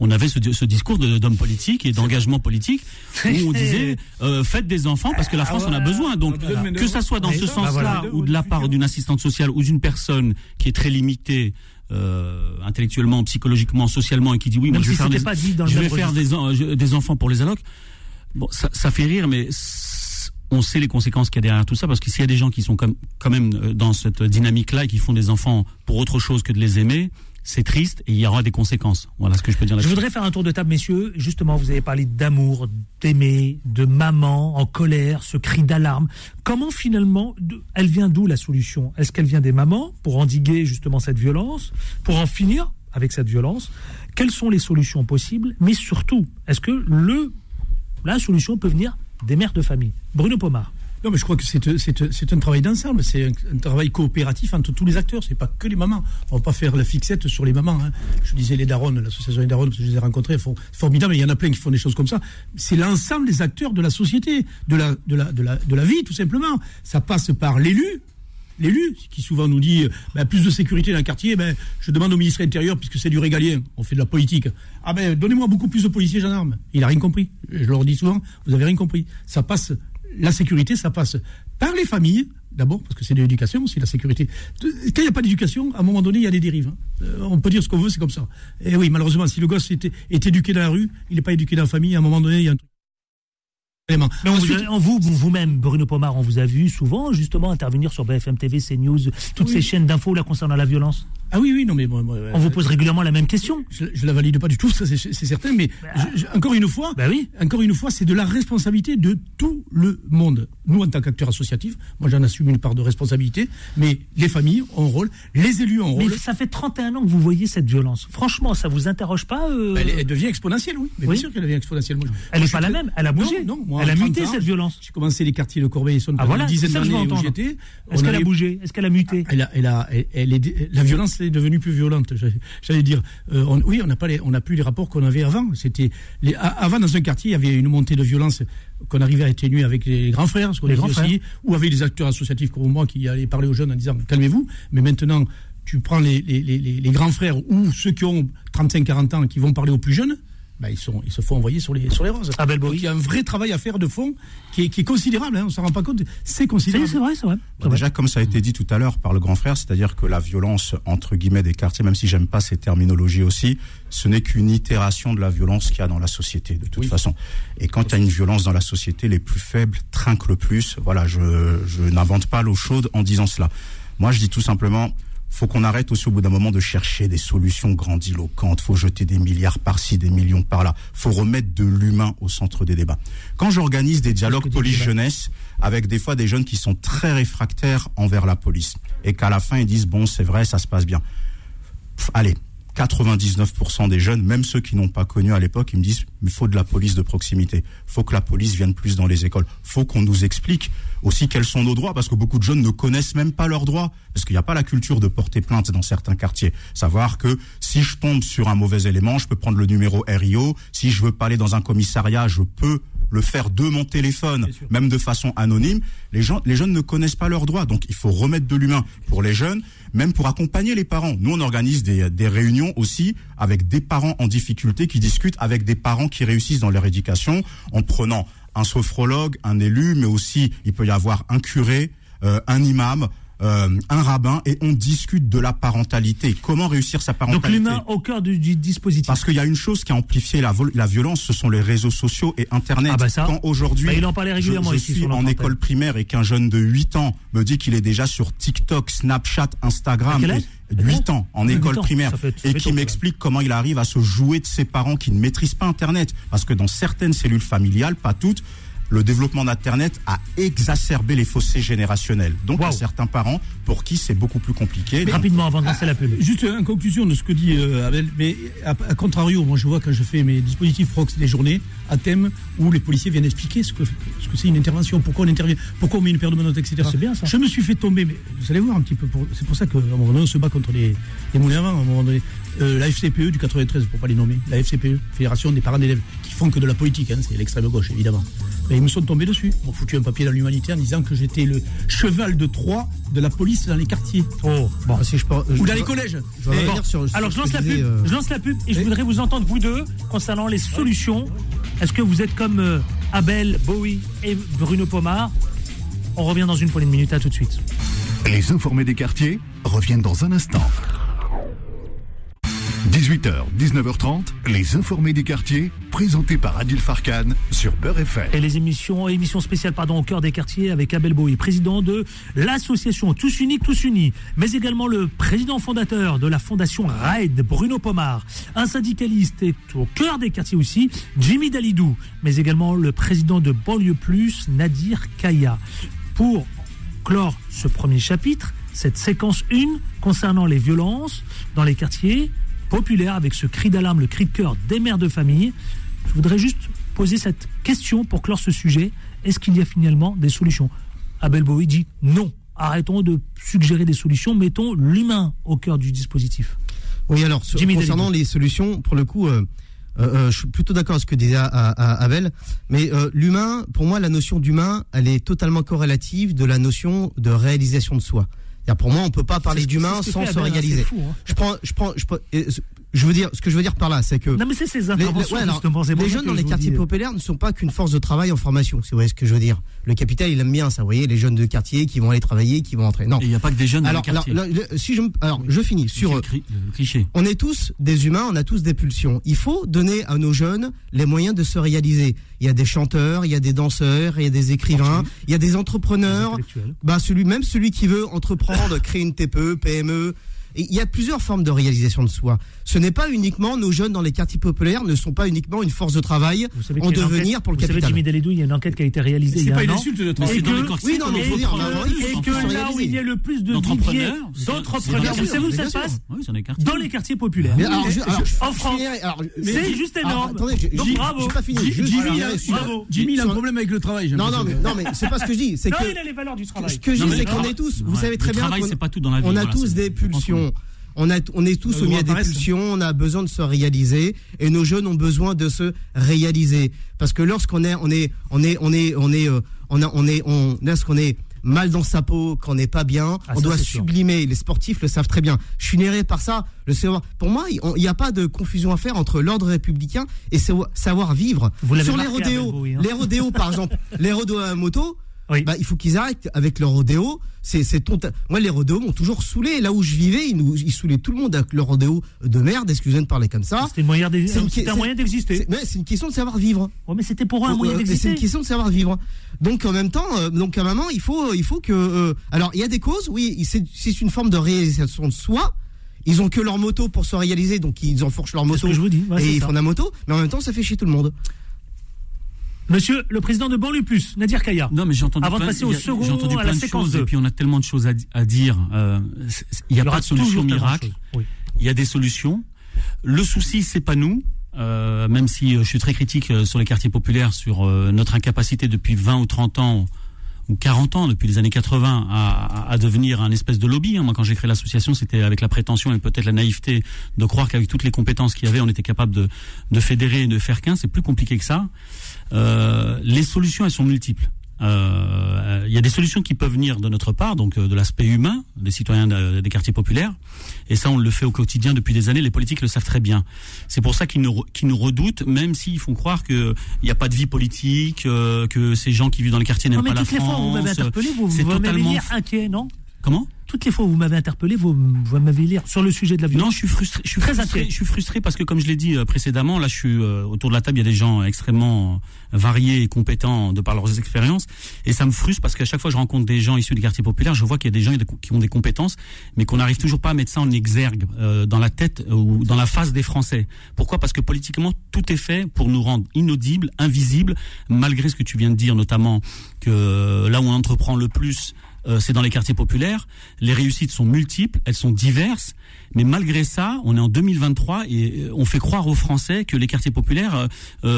On avait ce discours d'homme politique et d'engagement politique où on disait faites des enfants parce que la France en a besoin. Donc que ça soit dans ce sens-là ou de la part d'une assistante sociale ou d'une personne qui est très limitée intellectuellement, psychologiquement, socialement et qui dit oui, mais je vais faire des enfants pour les allocs. Bon, ça fait rire, mais on sait les conséquences qu'il y a derrière tout ça, parce que s'il y a des gens qui sont quand même dans cette dynamique-là et qui font des enfants pour autre chose que de les aimer, c'est triste et il y aura des conséquences. Voilà ce que je peux dire là-dessus. Je voudrais faire un tour de table, messieurs. Justement, vous avez parlé d'amour, d'aimer, de maman en colère, ce cri d'alarme. Comment finalement, elle vient d'où la solution? Est-ce qu'elle vient des mamans pour endiguer justement cette violence, pour en finir avec cette violence? Quelles sont les solutions possibles? Mais surtout, est-ce que la solution peut venir des mères de famille? Bruno Pomar. Non, mais je crois que c'est un travail d'ensemble, c'est un travail coopératif entre tous les acteurs, c'est pas que les mamans. On va pas faire la fixette sur les mamans, hein. Je disais les darons, l'association des darons, parce que je les ai rencontrés, elles font formidable, il y en a plein qui font des choses comme ça. C'est l'ensemble des acteurs de la société, de la vie, tout simplement. Ça passe par l'élu, qui souvent nous dit plus de sécurité dans le quartier, je demande au ministre intérieur, puisque c'est du régalien, on fait de la politique. Ah donnez-moi beaucoup plus de policiers et gendarmes. Il a rien compris. Je leur dis souvent, vous avez rien compris. Ça passe... La sécurité, ça passe par les familles, d'abord, parce que c'est de l'éducation aussi, la sécurité. Quand il n'y a pas d'éducation, à un moment donné, il y a des dérives. On peut dire ce qu'on veut, c'est comme ça. Et oui, malheureusement, si le gosse est éduqué dans la rue, il n'est pas éduqué dans la famille, à un moment donné, il y a un truc. Mais vous-même, Bruno Pomar, on vous a vu souvent, justement, intervenir sur BFM TV, CNews, toutes ces chaînes d'infos là concernant la violence. Ah oui, non, mais on vous pose régulièrement la même question. Je la valide pas du tout, ça c'est certain, mais encore une fois, c'est de la responsabilité de tout le monde. Nous, en tant qu'acteurs associatifs, moi j'en assume une part de responsabilité, mais les familles ont un rôle, les élus ont un rôle. Mais ça fait 31 ans que vous voyez cette violence. Franchement, ça vous interroge pas Elle devient exponentielle, oui. Mais bien sûr qu'elle devient exponentielle. Elle n'est pas la même, elle a bougé. Non, moi, elle a muté cette violence. J'ai commencé les quartiers de Corbeil-Essonnes pendant une dizaine d'années où j'étais. Est-ce qu'elle a bougé? Est-ce qu'elle a muté? La violence est devenue plus violente, j'allais dire. On n'a plus les rapports qu'on avait avant. Avant, dans un quartier, il y avait une montée de violence qu'on arrivait à atténuer avec les grands frères, ce qu'on disait aussi, ou avec des acteurs associatifs comme moi qui allaient parler aux jeunes en disant « calmez-vous ». Mais maintenant, tu prends les grands frères ou ceux qui ont 35-40 ans qui vont parler aux plus jeunes, bah, ils se font envoyer sur les roses. Abel Bowie. Il y a un vrai travail à faire de fond qui est considérable, hein, on ne s'en rend pas compte, c'est considérable. C'est vrai. Bah, déjà, comme ça a été dit tout à l'heure par le grand frère, c'est-à-dire que la violence, entre guillemets, des quartiers, même si j'aime pas ces terminologies aussi, ce n'est qu'une itération de la violence qu'il y a dans la société, de toute façon. Et quand il y a une violence dans la société, les plus faibles trinquent le plus. Voilà, je n'invente pas l'eau chaude en disant cela. Moi, je dis tout simplement, faut qu'on arrête aussi au bout d'un moment de chercher des solutions grandiloquentes. Faut jeter des milliards par-ci, des millions par-là. Faut remettre de l'humain au centre des débats. Quand j'organise des dialogues police-jeunesse avec des fois des jeunes qui sont très réfractaires envers la police et qu'à la fin ils disent bon c'est vrai ça se passe bien. Allez, 99% des jeunes, même ceux qui n'ont pas connu à l'époque, ils me disent il faut de la police de proximité. Faut que la police vienne plus dans les écoles. Faut qu'on nous explique aussi quels sont nos droits, parce que beaucoup de jeunes ne connaissent même pas leurs droits, parce qu'il n'y a pas la culture de porter plainte dans certains quartiers. Savoir que si je tombe sur un mauvais élément, je peux prendre le numéro RIO. Si je veux pas aller dans un commissariat, je peux le faire de mon téléphone, même de façon anonyme. Les jeunes ne connaissent pas leurs droits, donc il faut remettre de l'humain pour les jeunes, même pour accompagner les parents. Nous, on organise des réunions aussi avec des parents en difficulté qui discutent avec des parents qui réussissent dans leur éducation en prenant un sophrologue, un élu, mais aussi il peut y avoir un curé, un imam, un rabbin, et on discute de la parentalité. Comment réussir sa parentalité ? Donc l'humain au cœur du dispositif. Parce qu'il y a une chose qui a amplifié la violence, ce sont les réseaux sociaux et Internet. Ah bah ça, quand aujourd'hui, bah il en parlait régulièrement ici, je suis en école primaire et qu'un jeune de 8 ans me dit qu'il est déjà sur TikTok, Snapchat, Instagram... 8 ans en école primaire, et qui m'explique comment il arrive à se jouer de ses parents qui ne maîtrisent pas Internet. Parce que dans certaines cellules familiales, pas toutes, le développement d'Internet a exacerbé les fossés générationnels. Donc, il y a certains parents pour qui c'est beaucoup plus compliqué. Mais rapidement, avant de lancer la pub. Juste en conclusion de ce que dit Abel, mais à contrario, moi je vois quand je fais mes dispositifs prox, les journées à thème où les policiers viennent expliquer ce que c'est une intervention, pourquoi on intervient, pourquoi on met une paire de menottes, etc. C'est bien ça. Je me suis fait tomber, mais vous allez voir un petit peu, c'est pour ça qu'à un moment donné on se bat contre les moulins à vent, à un moment donné. La FCPE du 93, pour pas les nommer, la FCPE, Fédération des parents d'élèves, qui font que de la politique, hein, c'est l'extrême gauche évidemment. Et ils me sont tombés dessus, ils m'ont foutu un papier dans l'Humanité en disant que j'étais le cheval de Troie de la police dans les quartiers. Oh, bon. Si ou dans les collèges. Alors je lance la pub et je voudrais vous entendre, vous deux, concernant les solutions. Est-ce que vous êtes comme Abel Bowie et Bruno Pomar ? On revient dans une poignée de minutes, à tout de suite. Les informés des quartiers reviennent dans un instant. 18h, 19h30, les informés des quartiers, présentés par Adil Farkhan sur Beur FM. Et les émissions spéciales, pardon, au cœur des quartiers avec Abel Bowie, président de l'association Tous Uniques, Tous Unis, mais également le président fondateur de la fondation Raid, Bruno Pomar, un syndicaliste et au cœur des quartiers aussi, Jimmy Dalidou, mais également le président de Banlieues Plus, Nadir Kaya. Pour clore ce premier chapitre, cette séquence 1 concernant les violences dans les quartiers populaire, avec ce cri d'alarme, le cri de cœur des mères de famille. Je voudrais juste poser cette question pour clore ce sujet. Est-ce qu'il y a finalement des solutions ? Abel Bowie dit non. Arrêtons de suggérer des solutions, mettons l'humain au cœur du dispositif. Oui, alors, concernant les solutions, pour le coup, je suis plutôt d'accord avec ce que disait Abel, mais l'humain, pour moi, la notion d'humain, elle est totalement corrélative de la notion de réalisation de soi. Pour moi, on ne peut pas parler d'humain sans se réaliser. Fou, hein. Ce que je veux dire par là, c'est que... Non, mais c'est ces interventions, justement. C'est les jeunes dans les quartiers populaires ne sont pas qu'une force de travail en formation, si vous voyez ce que je veux dire. Le capital, il aime bien ça, vous voyez, les jeunes de quartier qui vont aller travailler, qui vont entrer. Non. Il n'y a pas que des jeunes dans les quartiers. Je finis sur... Le cliché. On est tous des humains, on a tous des pulsions. Il faut donner à nos jeunes les moyens de se réaliser. Il y a des chanteurs, il y a des danseurs, il y a des écrivains, il y a des entrepreneurs. Bah, celui qui veut entreprendre, créer une TPE, PME... Et il y a plusieurs formes de réalisation de soi. Ce n'est pas uniquement nos jeunes dans les quartiers populaires ne sont pas uniquement une force de travail en devenir pour le capital. Vous savez, Jimmy Dalidou, il y a une enquête qui a été réalisée. C'est pas une insulte de travail. Et que là où il y a le plus de viviers d'entrepreneurs, vous savez où ça se passe ? Dans les quartiers populaires. En France, c'est juste énorme. Donc bravo. Jimmy, il a un problème avec le travail. Non, mais c'est pas ce que je dis. Non, il a les valeurs du travail. Ce que je dis, c'est qu'on est tous. Vous savez très bien qu'on a tous des pulsions. On est tous au milieu des pulsions, on a besoin de se réaliser, et nos jeunes ont besoin de se réaliser, parce que lorsqu'on est, on est, on est, on est, on est, on a, on est, on est, lorsqu'on est mal dans sa peau, qu'on n'est pas bien, on doit sublimer. Les sportifs le savent très bien. Je suis néré par ça. Pour moi, il n'y a pas de confusion à faire entre l'ordre républicain et savoir vivre. Sur les rodéos, les rodéos par exemple, les rodéos à moto. Oui. Bah, il faut qu'ils arrêtent avec leur rodéo. Moi, les rodéos m'ont toujours saoulé. Là où je vivais, ils saoulaient tout le monde avec leur rodéo de merde. Excusez-moi de parler comme ça. C'était un moyen d'exister. C'est une question de savoir vivre. Ouais, mais c'était pour eux un moyen d'exister. C'est une question de savoir vivre. Donc, en même temps, à un moment, il faut que. Alors, il y a des causes. Oui, c'est une forme de réalisation de soi. Ils ont que leur moto pour se réaliser, donc ils enfourchent leur moto. C'est ce que je vous dis. Ouais, et ils font la moto. Mais en même temps, ça fait chier tout le monde. Monsieur le président de Banlieues Plus, Nadir Kaya. Non, mais j'ai entendu avant de passer au second, j'ai entendu plein à la de séquence choses, 2. Et puis on a tellement de choses à dire. Il n'y a pas de solution miracle. Oui. Il y a des solutions. Le souci, c'est pas nous. Même si je suis très critique sur les quartiers populaires, sur notre incapacité depuis 20 ou 30 ans ou 40 ans, depuis les années 80, à devenir un espèce de lobby. Moi, quand j'ai créé l'association, c'était avec la prétention et peut-être la naïveté de croire qu'avec toutes les compétences qu'il y avait, on était capable de fédérer et de faire qu'un. C'est plus compliqué que ça. Les solutions, elles sont multiples. Il y a des solutions qui peuvent venir de notre part, donc de l'aspect humain, des citoyens des quartiers populaires. Et ça, on le fait au quotidien depuis des années. Les politiques le savent très bien. C'est pour ça qu'ils nous redoutent, même s'ils font croire qu'il n'y a pas de vie politique, que ces gens qui vivent dans les quartiers n'aiment pas la France. Mais toutes les fois, vous m'avez interpellé, vous m'avez l'air inquiet, non ? Comment ? Toutes les fois où vous m'avez interpellé, vous m'avez lire sur le sujet de la violence. Non, je suis frustré. Je suis très frustré. Je suis frustré parce que, comme je l'ai dit précédemment, là, je suis autour de la table. Il y a des gens extrêmement variés et compétents de par leurs expériences, et ça me frustre parce qu'à chaque fois, je rencontre des gens issus des quartiers populaires. Je vois qu'il y a des gens qui ont des compétences, mais qu'on n'arrive toujours pas à mettre ça en exergue dans la tête ou dans la face des Français. Pourquoi ? Parce que politiquement, tout est fait pour nous rendre inaudibles, invisibles, malgré ce que tu viens de dire, notamment que là où on entreprend le plus. C'est dans les quartiers populaires. Les réussites sont multiples, elles sont diverses. Mais malgré ça, on est en 2023 et on fait croire aux Français que les quartiers populaires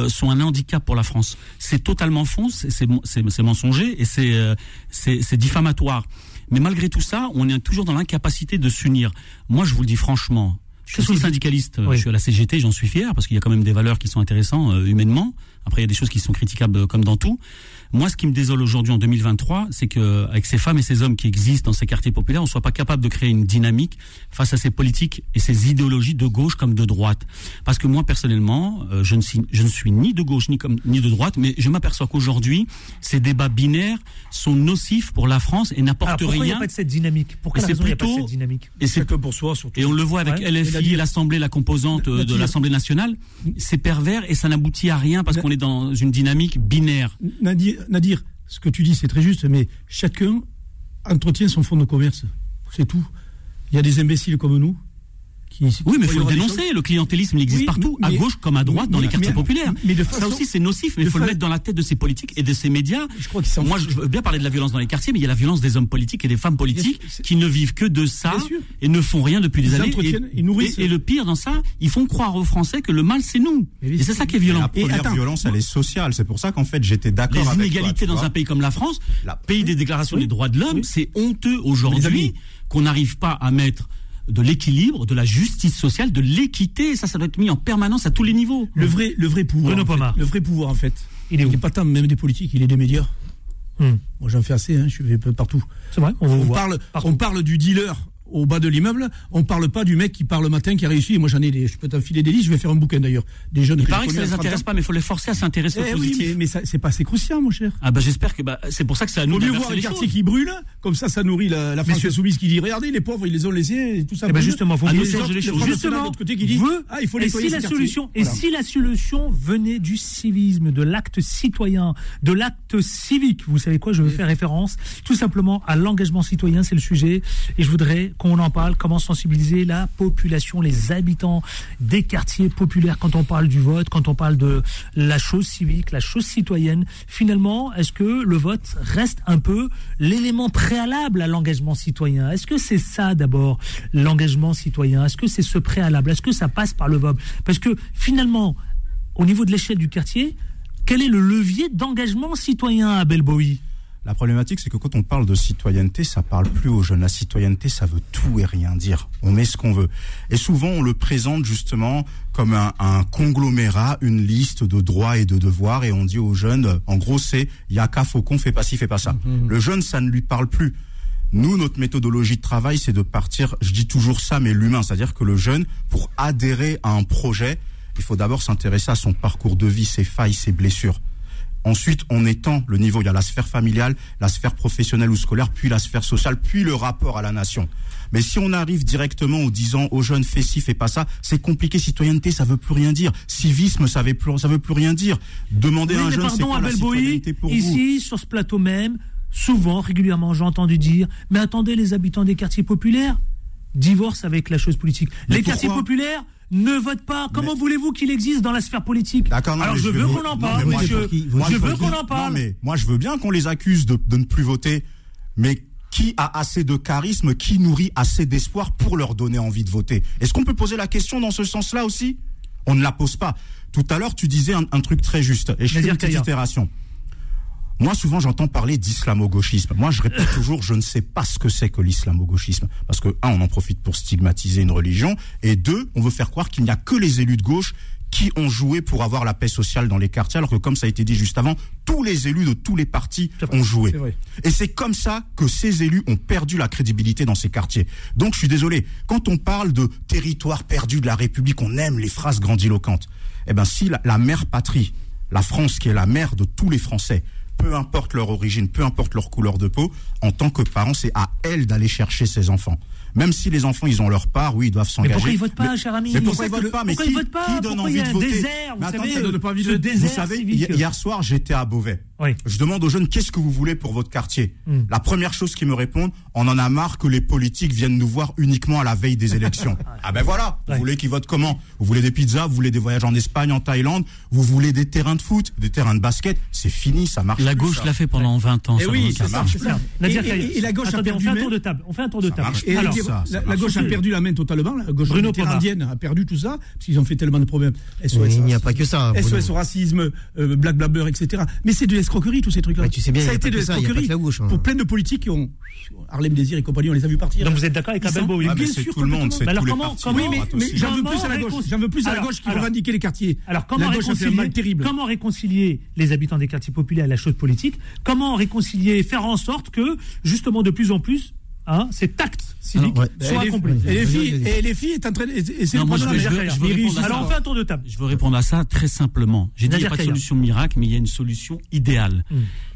sont un handicap pour la France. C'est totalement faux, c'est mensonger et c'est diffamatoire. Mais malgré tout ça, on est toujours dans l'incapacité de s'unir. Moi, je vous le dis franchement, je suis syndicaliste, oui. Je suis à la CGT, j'en suis fier, parce qu'il y a quand même des valeurs qui sont intéressantes humainement. Après, il y a des choses qui sont critiquables comme dans tout. Moi, ce qui me désole aujourd'hui en 2023, c'est que avec ces femmes et ces hommes qui existent dans ces quartiers populaires, on ne soit pas capable de créer une dynamique face à ces politiques et ces idéologies de gauche comme de droite. Parce que moi, personnellement, je ne suis ni de gauche ni de droite, mais je m'aperçois qu'aujourd'hui, ces débats binaires sont nocifs pour la France et n'apportent rien. Il n'y a pas de cette dynamique. Pourquoi il n'y a pas de cette dynamique ? Et c'est que pour soi, surtout. Et on le voit avec LFI, la composante de l'Assemblée nationale. C'est pervers et ça n'aboutit à rien parce qu'on est dans une dynamique binaire. Nadir, ce que tu dis, c'est très juste, mais chacun entretient son fonds de commerce. C'est tout. Il y a des imbéciles comme nous. Oui, mais il faut le dénoncer. Le clientélisme, il existe partout, à gauche comme à droite, dans les quartiers populaires. Ça aussi, c'est nocif, mais il faut le mettre dans la tête de ces politiques et de ces médias. Moi, je veux bien parler de la violence dans les quartiers, mais il y a la violence des hommes politiques et des femmes politiques qui ne vivent que de ça et ne font rien depuis des années. Et le pire dans ça, ils font croire aux Français que le mal, c'est nous. Et c'est ça qui est violent. La première violence, elle est sociale. C'est pour ça qu'en fait, j'étais d'accord avec toi. Les inégalités dans un pays comme la France, pays des déclarations des droits de l'homme, c'est honteux aujourd'hui qu'on n'arrive pas à mettre de l'équilibre, de la justice sociale, de l'équité, ça doit être mis en permanence à tous les niveaux. Le vrai pouvoir, Bruno Pomar. Le vrai pouvoir, en fait, il n'est pas tant même des politiques, il est des médias. Moi, j'en fais assez, je vais partout. C'est vrai, on parle du dealer au bas de l'immeuble, on parle pas du mec qui parle le matin, qui a réussi. Et moi, je peux t'enfiler des listes, je vais faire un bouquin d'ailleurs. Des jeunes. Il paraît que ça les intéresse pas, mais il faut les forcer à s'intéresser au positif. Oui, mais ça, c'est pas assez crucial, mon cher. Ah, j'espère que, c'est pour ça que ça nous. Au mieux voir les quartiers qui brûlent, comme ça, ça nourrit la France insoumise qui dit, regardez, les pauvres, ils les ont laissés, et tout ça. Justement, faut mieux changer les choses. Justement, il faut les solutions. Et si la solution venait du civisme, de l'acte citoyen, de l'acte civique, vous savez quoi, je veux faire référence, tout simplement, à l'engagement citoyen, c'est le sujet, et je voudrais qu'on en parle, comment sensibiliser la population, les habitants des quartiers populaires quand on parle du vote, quand on parle de la chose civique, la chose citoyenne. Finalement, est-ce que le vote reste un peu l'élément préalable à l'engagement citoyen ? Est-ce que c'est ça d'abord, l'engagement citoyen ? Est-ce que c'est ce préalable ? Est-ce que ça passe par le vote ? Parce que finalement, au niveau de l'échelle du quartier, quel est le levier d'engagement citoyen à Abel Bowie ? La problématique, c'est que quand on parle de citoyenneté, ça parle plus aux jeunes. La citoyenneté, ça veut tout et rien dire. On met ce qu'on veut. Et souvent, on le présente justement comme un conglomérat, une liste de droits et de devoirs. Et on dit aux jeunes, en gros, c'est « Yaka, Faucon, fais pas ci, fais pas ça ». Le jeune, ça ne lui parle plus. Nous, notre méthodologie de travail, c'est de partir, je dis toujours ça, mais l'humain. C'est-à-dire que le jeune, pour adhérer à un projet, il faut d'abord s'intéresser à son parcours de vie, ses failles, ses blessures. Ensuite, on étend le niveau. Il y a la sphère familiale, la sphère professionnelle ou scolaire, puis la sphère sociale, puis le rapport à la nation. Mais si on arrive directement en disant aux jeunes, fais ci, fais pas ça, c'est compliqué. Citoyenneté, ça veut plus rien dire. Civisme, ça veut plus rien dire. Demandez à un jeune, c'est quoi la citoyenneté pour vous ? Ici, sur ce plateau même, souvent, régulièrement, j'ai entendu dire, mais attendez, les habitants des quartiers populaires divorcent avec la chose politique. Les quartiers populaires ne votent pas. Comment voulez-vous qu'il existe dans la sphère politique ? D'accord, non, alors je veux qu'on en parle, monsieur. Je veux qu'on en parle. Non, mais moi, je veux bien qu'on les accuse de ne plus voter, mais qui a assez de charisme, qui nourrit assez d'espoir pour leur donner envie de voter ? Est-ce qu'on peut poser la question dans ce sens-là aussi ? On ne la pose pas. Tout à l'heure, tu disais un truc très juste, et je fais une petite itération. Moi, souvent, j'entends parler d'islamo-gauchisme. Moi, je répète toujours, je ne sais pas ce que c'est que l'islamo-gauchisme. Parce que, un, on en profite pour stigmatiser une religion. Et deux, on veut faire croire qu'il n'y a que les élus de gauche qui ont joué pour avoir la paix sociale dans les quartiers. Alors que, comme ça a été dit juste avant, tous les élus de tous les partis ont joué. C'est et c'est comme ça que ces élus ont perdu la crédibilité dans ces quartiers. Donc, je suis désolé. Quand on parle de territoire perdu de la République, on aime les phrases grandiloquentes. Eh ben, si la mère patrie, la France qui est la mère de tous les Français, peu importe leur origine, peu importe leur couleur de peau, en tant que parents, c'est à elles d'aller chercher ces enfants. Même si les enfants, ils ont leur part, oui, ils doivent s'engager. Mais pourquoi ils votent pas, cher ami ? Mais pourquoi ils votent pas ? Mais qui donne envie de voter ? Vous savez, hier soir, j'étais à Beauvais. Oui. Je demande aux jeunes, qu'est-ce que vous voulez pour votre quartier ? La première chose qu'ils me répondent, on en a marre que les politiques viennent nous voir uniquement à la veille des élections. Ah ben voilà, vous voulez qu'ils votent comment ? Vous voulez des pizzas ? Vous voulez des voyages en Espagne, en Thaïlande ? Vous voulez des terrains de foot ? Des terrains de basket ? C'est fini, ça marche. La gauche l'a fait pendant 20 ans. Et oui, ça marche. Et la gauche a perdu. On fait un tour de table. La gauche a perdu la main totalement. La gauche indienne a perdu tout ça, parce qu'ils ont fait tellement de problèmes. Il n'y a pas que ça. SOS au racisme, Black Blabber, etc. Mais c'est de l'escroquerie, tous ces trucs-là. Tu sais bien, ça a été de l'escroquerie pour plein de politiques qui ont. Harlem Désir et compagnie, on les a vus partir. Donc vous êtes d'accord avec Abel Bowie ? Bien sûr, tout le monde. Oui, mais j'en veux plus à la gauche. J'en veux plus à la gauche qui revendiquer les quartiers. Alors comment réconcilier les habitants des quartiers populaires à la chose politique ? Comment réconcilier, faire en sorte que justement de plus en plus. Hein, cet acte civique soit accompli. Et les filles est en train de... Alors on fait un tour de table. Je veux répondre à ça très simplement. J'ai dit qu'il n'y a pas de solution miracle, mais il y a une solution idéale.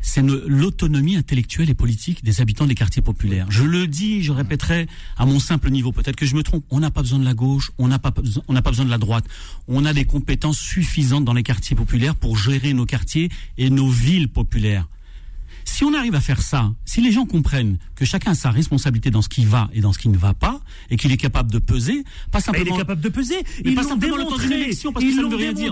C'est l'autonomie intellectuelle et politique des habitants des quartiers populaires. Je le dis, je répéterai à mon simple niveau, peut-être que je me trompe, on n'a pas besoin de la gauche, on n'a pas besoin de la droite. On a des compétences suffisantes dans les quartiers populaires pour gérer nos quartiers et nos villes populaires. Si on arrive à faire ça, si les gens comprennent que chacun a sa responsabilité dans ce qui va et dans ce qui ne va pas, et qu'il est capable de peser, pas simplement... Mais il est capable de peser, ils l'ont démontré, ils l'ont démontré,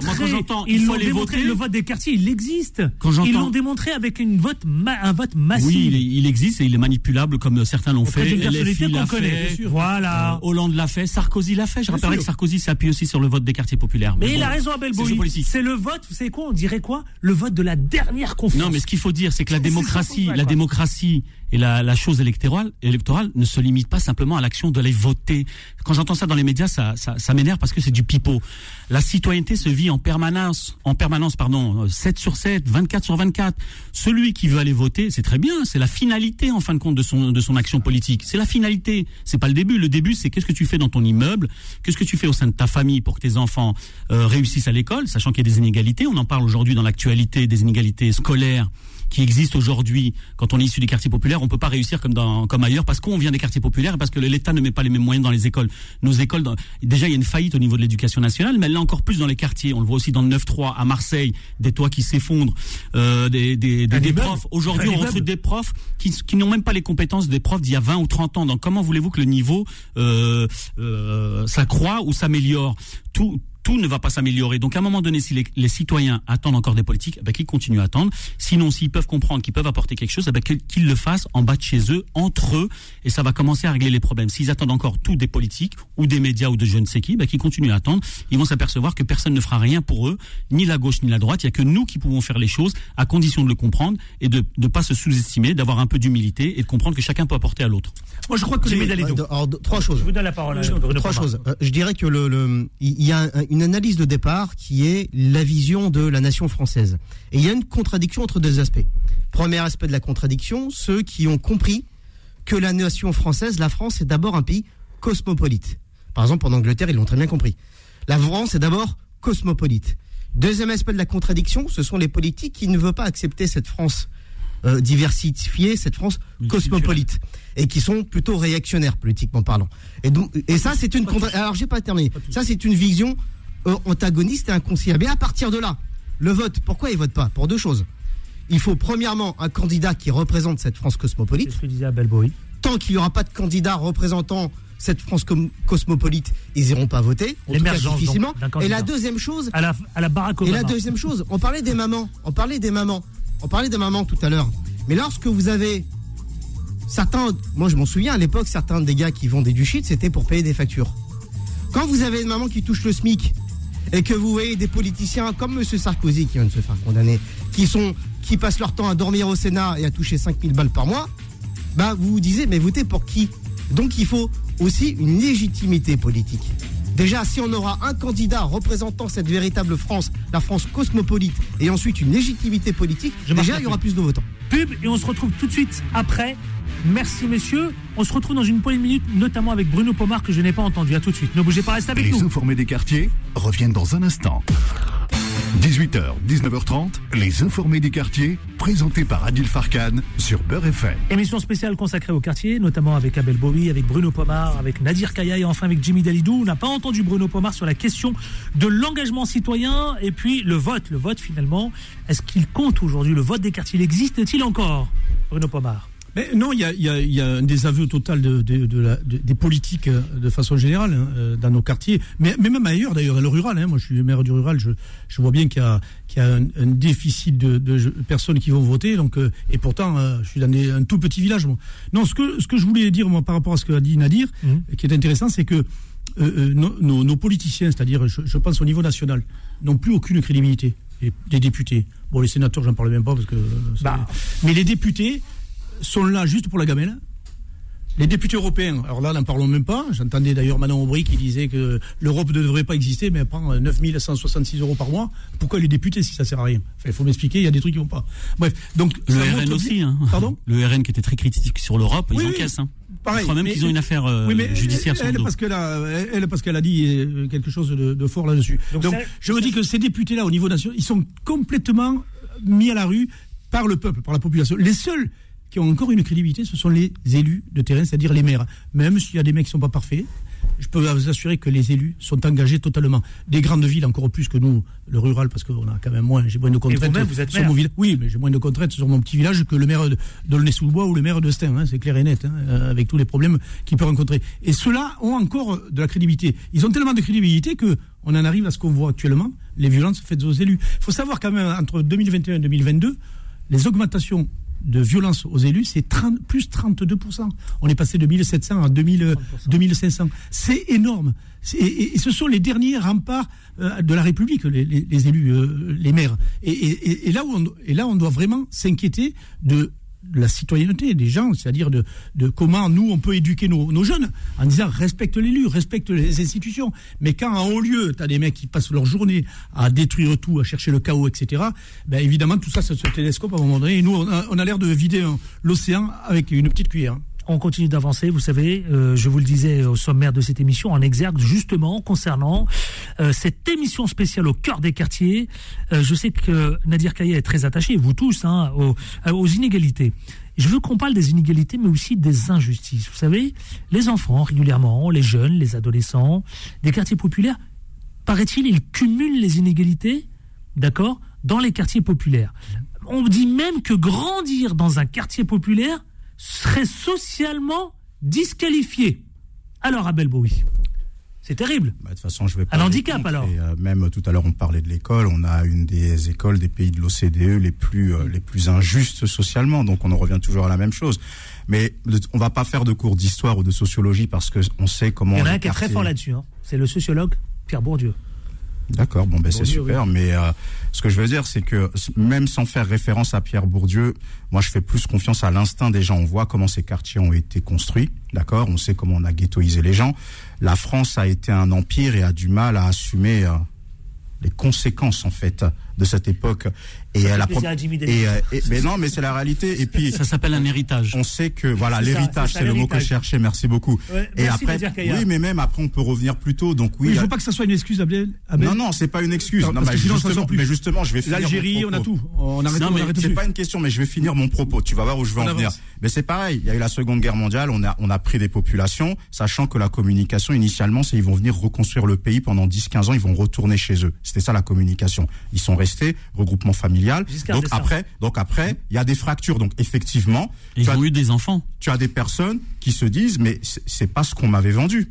ils l'ont démontré, le vote des quartiers, il existe. Ils l'ont démontré avec un vote massif. Oui, il existe et il est manipulable comme certains l'ont fait, LFI l'a fait, voilà. Hollande l'a fait, Sarkozy l'a fait, je rappellerai que Sarkozy s'appuie aussi sur le vote des quartiers populaires. Mais il a raison Abel Bowie, c'est le vote, vous savez quoi, on dirait quoi ? Le vote de la dernière confiance. Non mais ce qu'il faut dire, c'est que la démocratie et la chose électorale ne se limite pas simplement à l'action d'aller voter. Quand j'entends ça dans les médias, ça m'énerve parce que c'est du pipeau. La citoyenneté se vit en permanence, 7 sur 7, 24 sur 24. Celui qui veut aller voter, c'est très bien, c'est la finalité en fin de compte de son action politique. C'est la finalité, c'est pas le début. Le début, c'est qu'est-ce que tu fais dans ton immeuble, qu'est-ce que tu fais au sein de ta famille pour que tes enfants réussissent à l'école, sachant qu'il y a des inégalités. On en parle aujourd'hui dans l'actualité, des inégalités scolaires qui existent aujourd'hui. Quand on est issu des quartiers populaires, on peut pas réussir comme ailleurs parce qu'on vient des quartiers populaires et parce que l'État ne met pas les mêmes moyens dans les écoles. Nos écoles, déjà il y a une faillite au niveau de l'éducation nationale, mais elle est encore plus dans les quartiers. On le voit aussi dans le 9-3 à Marseille, des toits qui s'effondrent, des profs. Aujourd'hui on recrute des profs qui n'ont même pas les compétences des profs d'il y a 20 ou 30 ans. Donc comment voulez-vous que le niveau s'accroît ou s'améliore ? tout ne va pas s'améliorer. Donc, à un moment donné, si les citoyens attendent encore des politiques, eh ben, qu'ils continuent à attendre. Sinon, s'ils peuvent comprendre qu'ils peuvent apporter quelque chose, eh ben, qu'ils le fassent en bas de chez eux, entre eux, et ça va commencer à régler les problèmes. S'ils attendent encore tout des politiques, ou des médias, ou de je ne sais qui, eh ben, qu'ils continuent à attendre. Ils vont s'apercevoir que personne ne fera rien pour eux, ni la gauche, ni la droite. Il n'y a que nous qui pouvons faire les choses, à condition de le comprendre, et de ne pas se sous-estimer, d'avoir un peu d'humilité, et de comprendre que chacun peut apporter à l'autre. Moi, je crois que Jimmy Dalidou. Alors, trois choses. Je vous donne la parole. Trois choses. Je dirais que il y a une analyse de départ qui est la vision de la nation française. Et il y a une contradiction entre deux aspects. Premier aspect de la contradiction, ceux qui ont compris que la nation française, la France, est d'abord un pays cosmopolite. Par exemple, en Angleterre, ils l'ont très bien compris. La France est d'abord cosmopolite. Deuxième aspect de la contradiction, ce sont les politiques qui ne veulent pas accepter cette France diversifiée, cette France cosmopolite, et qui sont plutôt réactionnaires, politiquement parlant. Et donc, et ça, c'est une contradiction. Alors, j'ai pas terminé. Ça, c'est une vision antagoniste et inconciliable. Et à partir de là, le vote, pourquoi ils votent pas ? Pour deux choses. Il faut premièrement un candidat qui représente cette France cosmopolite. C'est ce que disait Abel Bowie. Tant qu'il n'y aura pas de candidat représentant cette France cosmopolite, ils n'iront pas voter. L'émergence, difficilement. Et la deuxième chose, à la Barack Obama. Et la deuxième chose, on parlait des mamans. On parlait des mamans tout à l'heure. Mais lorsque vous avez certains, moi je m'en souviens à l'époque, certains des gars qui vendaient du shit, c'était pour payer des factures. Quand vous avez une maman qui touche le SMIC, et que vous voyez des politiciens comme M. Sarkozy qui vient de se faire condamner, qui passent leur temps à dormir au Sénat et à toucher 5000 balles par mois, bah vous vous disiez, mais votez pour qui ? Donc il faut aussi une légitimité politique. Déjà, si on aura un candidat représentant cette véritable France, la France cosmopolite, et ensuite une légitimité politique, déjà il y aura plus de votants. Pub, et on se retrouve tout de suite après. Merci messieurs, on se retrouve dans une poignée de minutes, notamment avec Bruno Pomar que je n'ai pas entendu. À tout de suite, ne bougez pas, restez avec nous. Les Informés des Quartiers reviennent dans un instant. 18h, 19h30, les Informés des Quartiers, présentés par Adil Farkhan sur Beur FM. Émission spéciale consacrée aux quartiers, notamment avec Abel Bowie, avec Bruno Pomar, avec Nadir Kaya et enfin avec Jimmy Dalidou. On n'a pas entendu Bruno Pomar sur la question de l'engagement citoyen et puis le vote. Le vote finalement, est-ce qu'il compte aujourd'hui ? Le vote des quartiers, existe-t-il encore ? Bruno Pomar. Mais non, il y a un désaveu total des politiques de façon générale dans nos quartiers, mais même ailleurs d'ailleurs, le rural. Moi, je suis maire du rural, je vois bien qu'il y a un déficit de personnes qui vont voter. Donc, et pourtant, je suis dans un tout petit village. Moi. Non, ce que je voulais dire moi par rapport à ce qu'a dit Nadir, qui est intéressant, c'est que nos politiciens, c'est-à-dire, je pense au niveau national, n'ont plus aucune crédibilité. Les députés, bon, les sénateurs, j'en parle même pas parce que. Mais les députés. Sont là juste pour la gamelle. Les députés européens, alors là, n'en parlons même pas. J'entendais d'ailleurs Manon Aubry qui disait que l'Europe ne devrait pas exister, mais elle prend 9 166 € par mois. Pourquoi les députés si ça sert à rien ? Enfin, il faut m'expliquer, il y a des trucs qui vont pas. Bref, donc... Le RN aussi, Pardon ? Le RN qui était très critique sur l'Europe, ils encaissent, Pareil, je crois même qu'ils ont une affaire judiciaire sur le dos. Parce qu'elle a dit quelque chose de fort là-dessus. Donc je me dis que ces députés-là, au niveau national, ils sont complètement mis à la rue par le peuple, par la population. Les seuls qui ont encore une crédibilité, ce sont les élus de terrain, c'est-à-dire les maires. Même s'il y a des mecs qui ne sont pas parfaits, je peux vous assurer que les élus sont engagés totalement. Des grandes villes, encore plus que nous, le rural, parce qu'on a quand même moins, j'ai moins de contraintes. Et vous-même, vous êtes sur mon village. Oui, mais j'ai moins de contraintes sur mon petit village que le maire d'Aulnay-sous-le-Bois ou le maire de Stains, c'est clair et net, avec tous les problèmes qu'ils peuvent rencontrer. Et ceux-là ont encore de la crédibilité. Ils ont tellement de crédibilité que on en arrive à ce qu'on voit actuellement, les violences faites aux élus. Il faut savoir quand même, entre 2021 et 2022, les augmentations de violence aux élus, c'est plus 32%. On est passé de 1700 à 2500. C'est énorme. Et ce sont les derniers remparts de la République, les élus, les maires. Et là, on doit vraiment s'inquiéter de la citoyenneté des gens, c'est-à-dire de comment nous, on peut éduquer nos jeunes en disant respecte l'élu, respecte les institutions. Mais quand en haut lieu, tu as des mecs qui passent leur journée à détruire tout, à chercher le chaos, etc., ben évidemment, tout ça, ça se télescope à un moment donné. Et nous, on a l'air de vider l'océan avec une petite cuillère. On continue d'avancer, vous savez, je vous le disais au sommaire de cette émission, en exergue justement concernant cette émission spéciale au cœur des quartiers. Je sais que Nadir Kaya est très attaché, vous tous, aux inégalités. Je veux qu'on parle des inégalités, mais aussi des injustices. Vous savez, les enfants régulièrement, les jeunes, les adolescents, des quartiers populaires, paraît-il, ils cumulent les inégalités, d'accord, dans les quartiers populaires. On dit même que grandir dans un quartier populaire serait socialement disqualifié. Alors, Abel Bowie. C'est terrible. Bah, de toute façon, je vais parler. Un handicap, alors. Et, même tout à l'heure, on parlait de l'école. On a une des écoles des pays de l'OCDE les plus injustes socialement. Donc, on en revient toujours à la même chose. Mais on va pas faire de cours d'histoire ou de sociologie parce que on sait comment. Il y en a un qui est très fort là-dessus. Hein. C'est le sociologue Pierre Bourdieu. D'accord. Bon, ben Bourdieu, c'est super. Oui. Mais ce que je veux dire, c'est que même sans faire référence à Pierre Bourdieu, moi, je fais plus confiance à l'instinct des gens. On voit comment ces quartiers ont été construits. D'accord, on sait comment on a ghettoisé les gens. La France a été un empire et a du mal à assumer les conséquences, en fait, de cette époque. Et elle a mais non, mais c'est la réalité. Et puis ça s'appelle un héritage. On sait que voilà, c'est l'héritage, ça, c'est le mot que je cherchais. Merci beaucoup. Ouais, et merci après, oui, mais même après, on peut revenir plus tôt. Donc oui, il faut pas que ça soit une excuse, Abel. Non, c'est pas une excuse. Non, mais justement, je vais finir. L'Algérie, on a tout. On arrête. C'est pas une question, mais je vais finir mon propos. Tu vas voir où je veux en venir. Mais c'est pareil. Il y a eu la Seconde Guerre mondiale. On a pris des populations, sachant que la communication initialement, c'est ils vont venir reconstruire le pays pendant 10-15 ans. Ils vont retourner chez eux. C'était ça la communication. Ils sont restés regroupement familial. Donc après, il y a des fractures. Donc effectivement, ils ont eu des enfants. Tu as des personnes qui se disent mais c'est pas ce qu'on m'avait vendu.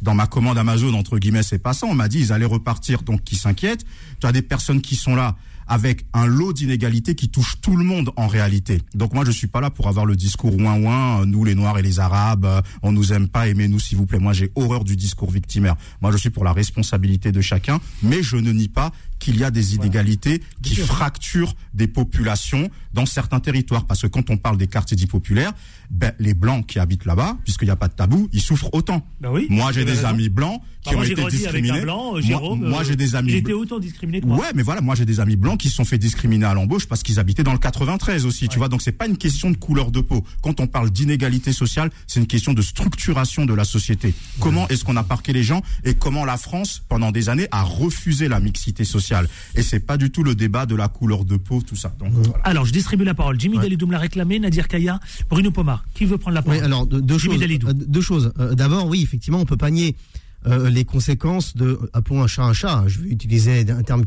Dans ma commande Amazon entre guillemets, c'est pas ça. On m'a dit ils allaient repartir, donc qui s'inquiètent. Tu as des personnes qui sont là avec un lot d'inégalités qui touche tout le monde en réalité. Donc moi je suis pas là pour avoir le discours ouin-ouin, nous les Noirs et les Arabes, on nous aime pas, aimez-nous s'il vous plaît. Moi j'ai horreur du discours victimaire. Moi je suis pour la responsabilité de chacun, mais je ne nie pas qu'il y a des inégalités qui fracturent des populations dans certains territoires. Parce que quand on parle des quartiers dits populaires, ben, les Blancs qui habitent là-bas, puisqu'il n'y a pas de tabou, ils souffrent autant. Ben oui, moi, j'ai des amis Blancs qui ont été discriminés. Moi, j'ai des amis Blancs. J'étais autant discriminé que moi. Ouais, mais voilà, moi, j'ai des amis Blancs qui se sont fait discriminer à l'embauche parce qu'ils habitaient dans le 93 aussi, tu vois. Donc, c'est pas une question de couleur de peau. Quand on parle d'inégalité sociale, c'est une question de structuration de la société. Comment est-ce qu'on a parqué les gens et comment la France, pendant des années, a refusé la mixité sociale? Et c'est pas du tout le débat de la couleur de peau, tout ça. Donc, voilà. Alors, je distribue la parole. Jimmy Dalidou me l'a réclamé, Nadir Kaya, Bruno Pomar. Qui veut prendre la parole ? Oui, alors, deux choses. D'abord, oui, effectivement, on peut pas nier les conséquences de, appelons un chat un chat. Je vais utiliser un terme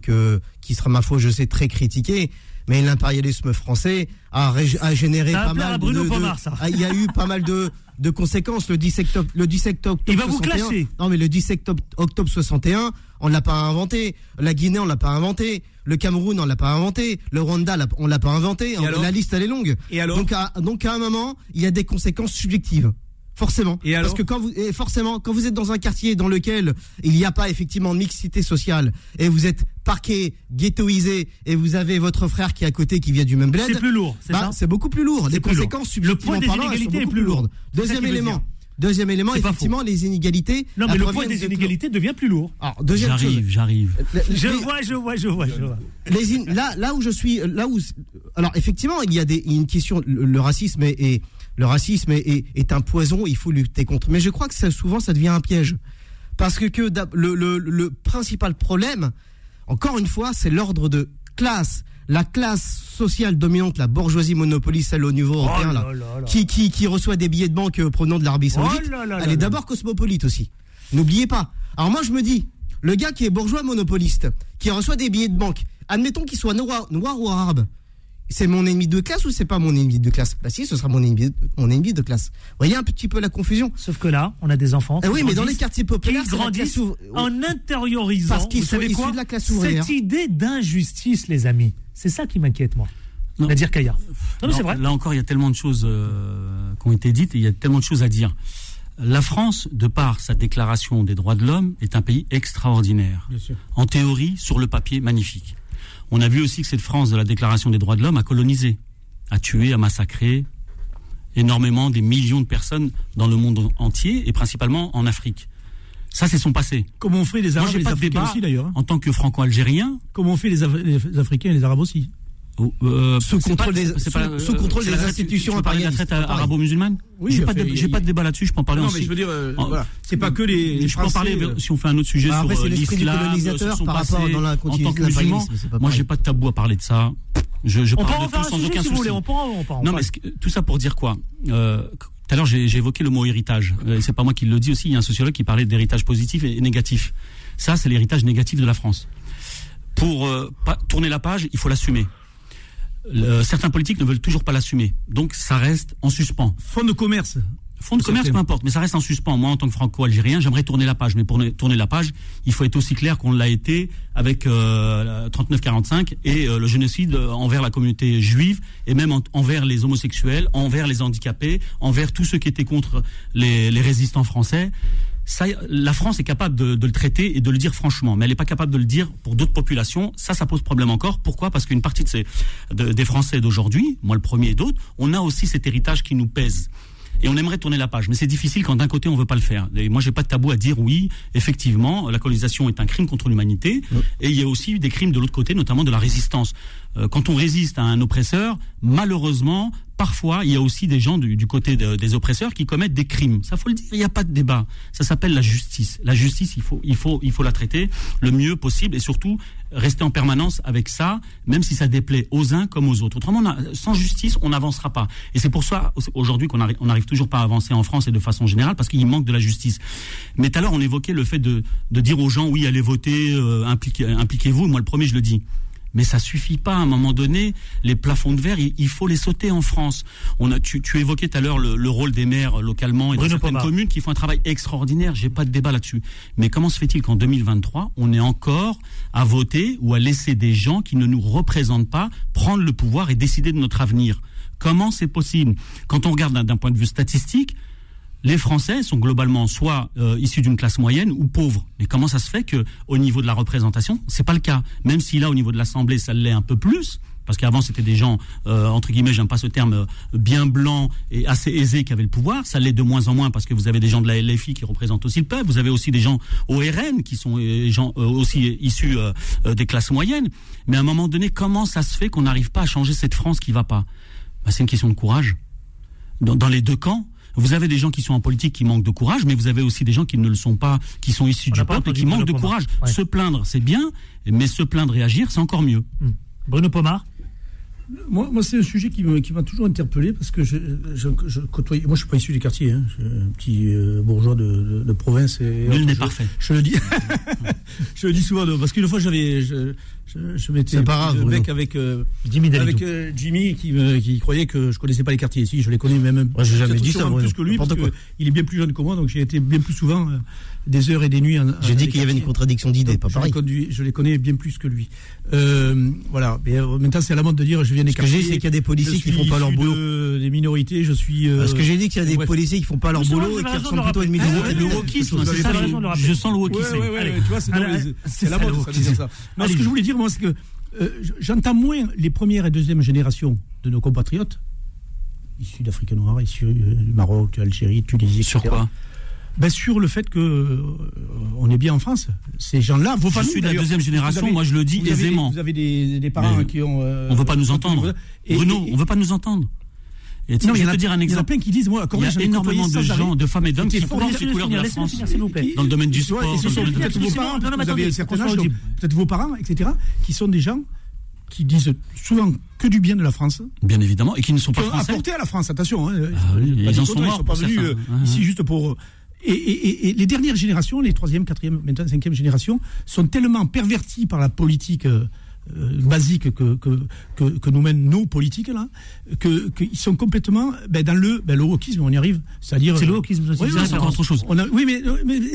qui sera, ma foi, je sais, très critiqué. Mais l'impérialisme français a généré ça pas mal Bruno Pomar, ça. Il y a eu pas mal de conséquences. Le 17 octobre. Il va 61, vous clasher. Non, mais le 17 octobre 61, on l'a pas inventé. La Guinée, on l'a pas inventé. Le Cameroun, on l'a pas inventé. Le Rwanda, on l'a pas inventé. La liste, elle est longue. Et alors donc à un moment, il y a des conséquences subjectives. Forcément. Parce que quand vous êtes dans un quartier dans lequel il n'y a pas effectivement de mixité sociale et vous êtes parqué, ghettoisé et vous avez votre frère qui est à côté qui vient du même bled, c'est plus lourd, c'est ça. C'est beaucoup plus lourd. Les conséquences subjectivement parlant, elles sont beaucoup plus lourdes. Deuxième élément, effectivement, les inégalités. Non, mais le poids des inégalités devient plus lourd. Alors, j'arrive. Je vois. Là où, alors effectivement, il y a une question. Le racisme est un poison, il faut lutter contre. Mais je crois que souvent ça devient un piège. Parce que le principal problème, encore une fois, c'est l'ordre de classe. La classe sociale dominante, la bourgeoisie monopoliste, celle au niveau européen, qui reçoit des billets de banque provenant de l'Arabie Saoudite, elle est d'abord cosmopolite aussi. N'oubliez pas. Alors moi je me dis, le gars qui est bourgeois monopoliste, qui reçoit des billets de banque, admettons qu'il soit noir ou arabe, c'est mon ennemi de classe ou c'est pas mon ennemi de classe ? Bah si, ce sera mon ennemi de classe. Vous voyez un petit peu la confusion. Sauf que là, on a des enfants. Oui, mais dans les quartiers populaires, ils grandissent en intériorisant. Parce qu'ils sont issus de la classe ouvrière. Cette idée d'injustice, les amis, c'est ça qui m'inquiète, moi. Nadir Kaya. Non, c'est vrai. Là encore, il y a tellement de choses qui ont été dites et il y a tellement de choses à dire. La France, de par sa déclaration des droits de l'homme, est un pays extraordinaire. Bien sûr. En théorie, sur le papier, magnifique. On a vu aussi que cette France de la Déclaration des droits de l'homme a colonisé, a tué, a massacré énormément des millions de personnes dans le monde entier et principalement en Afrique. Ça, c'est son passé. Comment on fait les Arabes et les Africains aussi, d'ailleurs. En tant que franco-algérien... Comment on fait les Africains et les Arabes aussi sous contrôle des institutions. Tu peux parler de la traite arabo-musulmane ? Oui, j'ai pas de débat là-dessus, je peux en parler aussi. Non, mais je veux dire, voilà. C'est pas que les je peux en parler si on fait un autre sujet sur l'islam, sur son passé, en tant que musulman. Moi, j'ai pas de tabou à parler de ça. Je parle de tout sans aucun souci. Non, mais tout ça pour dire quoi ? Tout à l'heure, j'ai évoqué le mot héritage. C'est pas moi qui le dis aussi, il y a un sociologue qui parlait d'héritage positif et négatif. Ça, c'est l'héritage négatif de la France. Pour tourner la page, il faut l'assumer. Certains politiques ne veulent toujours pas l'assumer. Donc, ça reste en suspens. Fonds de commerce. fonds de commerce, peu importe, mais ça reste en suspens. Moi, en tant que franco-algérien, j'aimerais tourner la page. Mais pour tourner la page, il faut être aussi clair qu'on l'a été avec 39-45 et le génocide envers la communauté juive et même envers les homosexuels, envers les handicapés, envers tous ceux qui étaient contre les résistants français. Ça, la France est capable de le traiter et de le dire franchement, mais elle n'est pas capable de le dire pour d'autres populations. Ça pose problème encore. Pourquoi ? Parce qu'une partie des Français d'aujourd'hui, moi le premier et d'autres, on a aussi cet héritage qui nous pèse. Et on aimerait tourner la page, mais c'est difficile quand d'un côté on veut pas le faire. Et moi j'ai pas de tabou à dire oui, effectivement, la colonisation est un crime contre l'humanité, et il y a aussi des crimes de l'autre côté, notamment de la résistance. Quand on résiste à un oppresseur, malheureusement, parfois, il y a aussi des gens du côté des oppresseurs qui commettent des crimes. Ça, faut le dire, il n'y a pas de débat. Ça s'appelle la justice. La justice, il faut la traiter le mieux possible et surtout rester en permanence avec ça, même si ça déplaît aux uns comme aux autres. Autrement, sans justice, on n'avancera pas. Et c'est pour ça, aujourd'hui, qu'on n'arrive toujours pas à avancer en France et de façon générale, parce qu'il manque de la justice. Mais tout à l'heure, on évoquait le fait de dire aux gens, oui, allez voter, impliquez-vous. Moi, le premier, je le dis. Mais ça suffit pas. À un moment donné, les plafonds de verre, il faut les sauter en France. Tu évoquais tout à l'heure le rôle des maires localement et de certaines communes qui font un travail extraordinaire. J'ai pas de débat là-dessus. Mais comment se fait-il qu'en 2023, on est encore à voter ou à laisser des gens qui ne nous représentent pas prendre le pouvoir et décider de notre avenir? Comment c'est possible? Quand on regarde d'un point de vue statistique, les Français sont globalement soit issus d'une classe moyenne ou pauvres. Mais comment ça se fait que, au niveau de la représentation, c'est pas le cas? Même si là, au niveau de l'Assemblée, ça l'est un peu plus, parce qu'avant c'était des gens entre guillemets, j'aime pas ce terme, bien blancs et assez aisés qui avaient le pouvoir. Ça l'est de moins en moins parce que vous avez des gens de la LFI qui représentent aussi le peuple. Vous avez aussi des gens au RN qui sont gens aussi issus des classes moyennes. Mais à un moment donné, comment ça se fait qu'on n'arrive pas à changer cette France qui va pas? Bah, c'est une question de courage dans les deux camps. Vous avez des gens qui sont en politique qui manquent de courage, mais vous avez aussi des gens qui ne le sont pas, qui sont issus du peuple et qui manquent de courage. Ouais. Se plaindre, c'est bien, mais se plaindre et agir, c'est encore mieux. Bruno Pomar. Moi, c'est un sujet qui m'a toujours interpellé parce que je côtoyais. Moi, je suis pas issu du quartier, hein. Je suis un petit bourgeois de province. Nul n'est parfait. Je le dis. Je le dis souvent parce qu'une fois, je m'étais mec avec Jimmy qui croyait que je connaissais pas les quartiers. Si, je les connais même. Moi, j'ai jamais dit ça. Plus que lui, parce qu'il est bien plus jeune que moi, donc j'ai été bien plus souvent des heures et des nuits. J'ai dit qu'il y avait une contradiction d'idées, pas pareil. Je les connais bien plus que lui. Voilà. Mais maintenant, c'est à la mode de dire je viens. Ce que j'ai dit, c'est qu'il y a des policiers qui font pas leur boulot. Des minorités, je suis. Ce que j'ai dit, qu'il y a des policiers qui font pas leur boulot et qui ressemblent plutôt à une minorité. Le wokisme, je sens le wokisme. Tu vois, c'est la mode. Non, ce que je voulais dire, moi, c'est que j'entends moins les premières et deuxièmes générations de nos compatriotes issus d'Afrique noire, issus du Maroc, de l'Algérie, de Tunisie. Sur quoi ? Ben sur le fait que on est bien en France, ces gens-là, vos familles. Je suis de la deuxième génération, moi je le dis aisément. Vous avez des parents qui ont. On veut pas nous entendre. Bruno, on veut pas nous entendre. Et non, je vais te dire un exemple. Il y en a plein qui disent moi, il y a énormément de gens, de femmes et d'hommes qui portent les couleurs de la France. Dans le domaine du sport, peut-être vos parents, peut-être vos parents, etc., qui sont des gens qui disent souvent que du bien de la France. Bien évidemment, et qui ne sont pas français. Apportés à la France, attention. Ils en sont morts. Ils ne sont pas venus ici juste pour. Et les dernières générations, les 3e, 4e, maintenant 5e génération, sont tellement perverties par la politique basique que nous mènent nos politiques, là, qu'ils sont complètement dans le wokisme, on y arrive. C'est-à-dire. C'est le wokisme, c'est autre chose. Oui, mais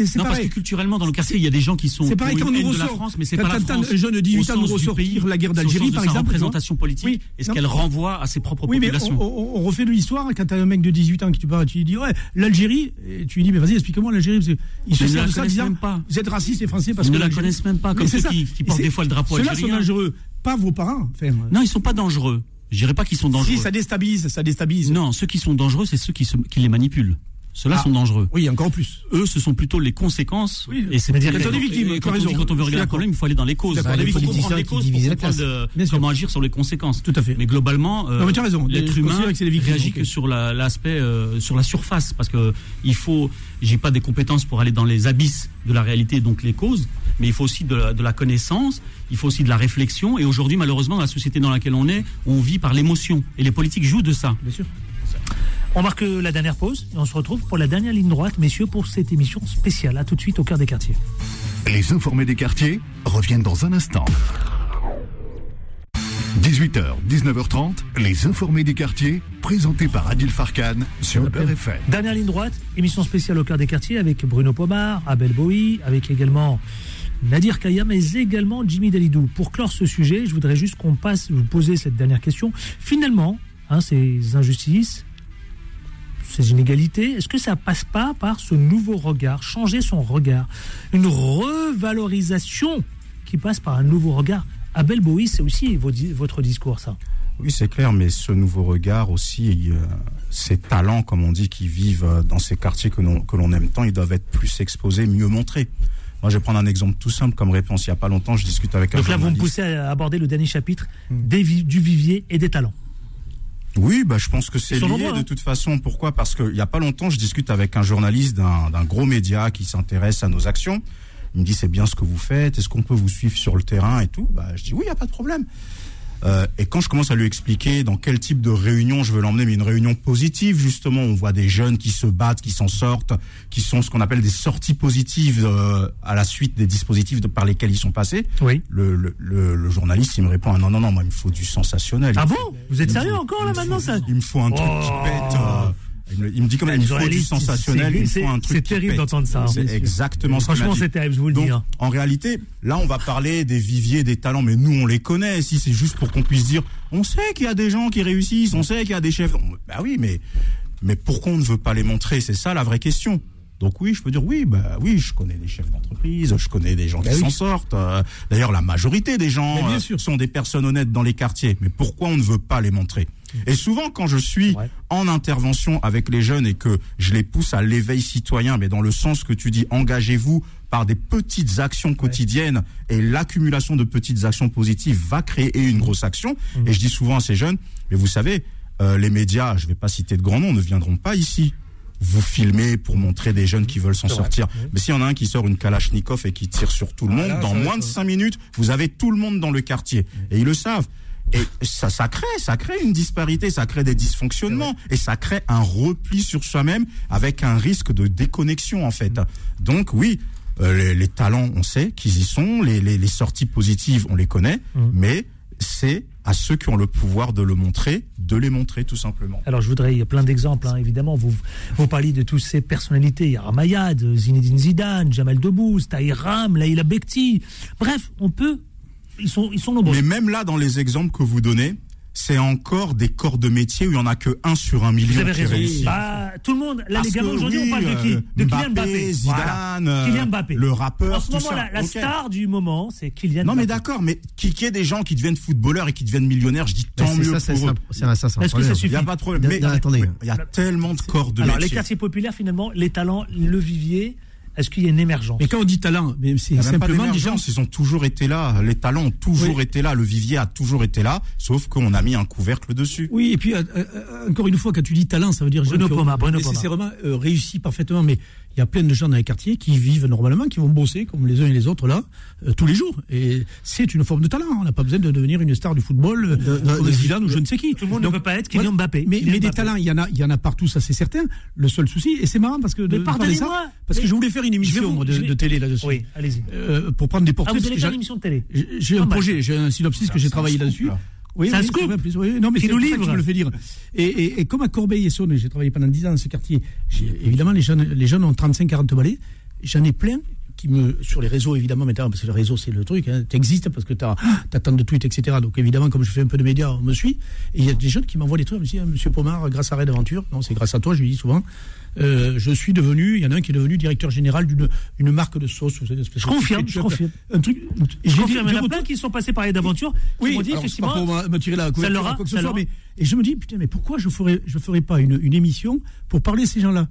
c'est pareil. Non, parce que culturellement, dans le quartier, il y a des gens qui sont. C'est pareil quand nous ressort. Quand t'entends un jeune de 18 ans nous ressortir la guerre d'Algérie, par exemple. C'est une représentation politique. Est-ce qu'elle renvoie à ses propres populations ? On refait de l'histoire. Quand t'as un mec de 18 ans qui te parle, tu lui dis, ouais, l'Algérie. Et tu lui dis, mais vas-y, explique-moi l'Algérie. Ils se servent de ça en disant, vous êtes racistes et français parce que. Ils ne la connaissent même pas, comme ceux qui portent des fois le drapeau algérien. Pas vos parents. Non, ils sont pas dangereux. Je dirais pas qu'ils sont dangereux. Si, ça déstabilise, ça déstabilise. Non, ceux qui sont dangereux, c'est ceux qui les manipulent. Ceux-là sont dangereux. Oui, encore plus. Eux, ce sont plutôt les conséquences. Oui, et c'est dire quand on est victime, quand on veut régler un problème, il faut aller dans les causes. Il faut comprendre les causes pour comprendre comment agir sur les conséquences. Tout à fait. Mais globalement, l'être humain réagit que sur l'aspect, sur la surface, parce que il faut. J'ai pas des compétences pour aller dans les abysses de la réalité, donc les causes. Mais il faut aussi de la connaissance, il faut aussi de la réflexion. Et aujourd'hui, malheureusement, dans la société dans laquelle on est, on vit par l'émotion. Et les politiques jouent de ça. Bien sûr. On marque la dernière pause et on se retrouve pour la dernière ligne droite, messieurs, pour cette émission spéciale. A tout de suite au cœur des quartiers. Les informés des quartiers reviennent dans un instant. 18 18h, 19h30, Les Informés des Quartiers, présentés par Adil Farkhan sur Beur FM. Dernière ligne droite, émission spéciale au cœur des quartiers avec Bruno Pomar, Abel Bowie, avec également Nadir Kaya, mais également Jimmy Dalidou. Pour clore ce sujet, je voudrais juste qu'on passe, vous poser cette dernière question. Finalement, ces injustices, ces inégalités, est-ce que ça passe pas par ce nouveau regard, changer son regard, une revalorisation qui passe par un nouveau regard? Abel Bowie, c'est aussi votre discours, ça. Oui, c'est clair, mais ce nouveau regard aussi, ces talents, comme on dit, qui vivent dans ces quartiers que l'on aime tant, ils doivent être plus exposés, mieux montrés. Moi, je vais prendre un exemple tout simple comme réponse. Il n'y a pas longtemps, je discute avec un journaliste. Donc là, vous me poussez à aborder le dernier chapitre du vivier et des talents. Oui, je pense que c'est lié de toute façon. Pourquoi ? Parce qu'il n'y a pas longtemps, je discute avec un journaliste d'un gros média qui s'intéresse à nos actions. Il me dit, c'est bien ce que vous faites, est-ce qu'on peut vous suivre sur le terrain et tout ? Je dis, oui, il n'y a pas de problème. Et quand je commence à lui expliquer dans quel type de réunion je veux l'emmener, mais une réunion positive, justement, on voit des jeunes qui se battent, qui s'en sortent, qui sont ce qu'on appelle des sorties positives à la suite des dispositifs par lesquels ils sont passés. Oui. Le journaliste, il me répond, non, moi, il me faut du sensationnel. Ah bon ? Vous êtes sérieux encore là maintenant ? Il me faut un truc qui pète. Il me dit quand même, il faut du sensationnel, il faut un truc. C'est terrible d'entendre ça. C'est exactement ça. Franchement, c'est terrible, je vous le dis. En réalité, là, on va parler des viviers, des talents, mais nous, on les connaît. Si c'est juste pour qu'on puisse dire, on sait qu'il y a des gens qui réussissent, on sait qu'il y a des chefs. Bah oui, mais pourquoi on ne veut pas les montrer ? C'est ça la vraie question. Donc oui, je peux dire oui, je connais des chefs d'entreprise, je connais des gens qui s'en sortent. D'ailleurs, la majorité des gens sont des personnes honnêtes dans les quartiers. Mais pourquoi on ne veut pas les montrer ? Et souvent, quand je suis en intervention avec les jeunes et que je les pousse à l'éveil citoyen, mais dans le sens que tu dis, engagez-vous par des petites actions quotidiennes et l'accumulation de petites actions positives va créer une grosse action. Et je dis souvent à ces jeunes, mais vous savez, les médias, je ne vais pas citer de grands noms, ne viendront pas ici vous filmer pour montrer des jeunes qui veulent s'en sortir. Mais s'il y en a un qui sort une Kalachnikov et qui tire sur tout le monde, dans moins de 5 minutes, vous avez tout le monde dans le quartier. Et ils le savent. Et ça crée une disparité, ça crée des dysfonctionnements et ça crée un repli sur soi-même avec un risque de déconnexion en fait. Donc oui, les talents, on sait qu'ils y sont, les sorties positives, on les connaît, mais c'est à ceux qui ont le pouvoir de le montrer, tout simplement. Alors je voudrais, il y a plein d'exemples, évidemment, vous parliez de toutes ces personnalités, il y a Ramayad, Zinedine Zidane, Jamal Debbouze, Taïram, Laïla Bekti, bref, on peut... Ils sont nombreux. Mais même là, dans les exemples que vous donnez, c'est encore des corps de métier où il n'y en a que 1 sur 1 million qui réussissent. Tout le monde, là, les gamins, aujourd'hui, on parle de qui ? De Kylian Mbappé. Zidane, Kylian Mbappé. Le rappeur, en ce moment, la star du moment, c'est Kylian Mbappé. Non, mais d'accord, mais qu'il y ait des gens qui deviennent footballeurs et qui deviennent millionnaires, je dis tant mieux pour eux. Est-ce que ça suffit ? Il n'y a pas de problème. Mais attendez, il y a tellement de corps de métier. Alors, les quartiers populaires, finalement, les talents, le vivier... Est-ce qu'il y a une émergence ? Mais quand on dit talent, c'est simplement des gens. Ils ont toujours été là. Les talents ont toujours été là. Le vivier a toujours été là, sauf qu'on a mis un couvercle dessus. Oui, et puis encore une fois, quand tu dis talent, ça veut dire Bruno Pomar, nécessairement réussi parfaitement. Mais il y a plein de gens dans les quartiers qui vivent normalement, qui vont bosser comme les uns et les autres là tous les jours. Et c'est une forme de talent. On n'a pas besoin de devenir une star du football, de Zidane ou je ne sais qui. Tout le monde ne peut pas être Kylian Mbappé. Mais des talents, il y en a partout, ça c'est certain. Le seul souci, et c'est marrant parce que je voulais faire une émission de télé là-dessus. Oui, allez-y. Pour prendre des portraits. Vous allez faire une émission de télé. J'ai un projet, j'ai un synopsis que j'ai travaillé là-dessus. Oui, ça se coupe. Non, mais c'est le livre. Je me le fais dire. Et comme à Corbeil-Essonnes, j'ai travaillé pendant 10 ans dans ce quartier. Évidemment, les jeunes ont 35-40 balais. J'en ai plein qui sur les réseaux, évidemment, maintenant, parce que le réseau, c'est le truc. T'existes parce que t'as tant de tweets, etc. Donc, évidemment, comme je fais un peu de médias, on me suit. Et il y a des jeunes qui m'envoient des trucs. Ils me disent, Monsieur Pomar, grâce à Raid Aventure. Non, c'est grâce à toi, je lui dis souvent. Je suis devenu, il y en a un qui est devenu directeur général d'une marque de sauce. Je confirme. Un truc. Il y en a plein qui sont passés par les d'aventure. Oui, dit, alors, effectivement, c'est pas pour me tirer la couverture, quoi que ce soit. Et je me dis, putain, mais pourquoi je ferais pas une émission pour parler à ces gens-là ?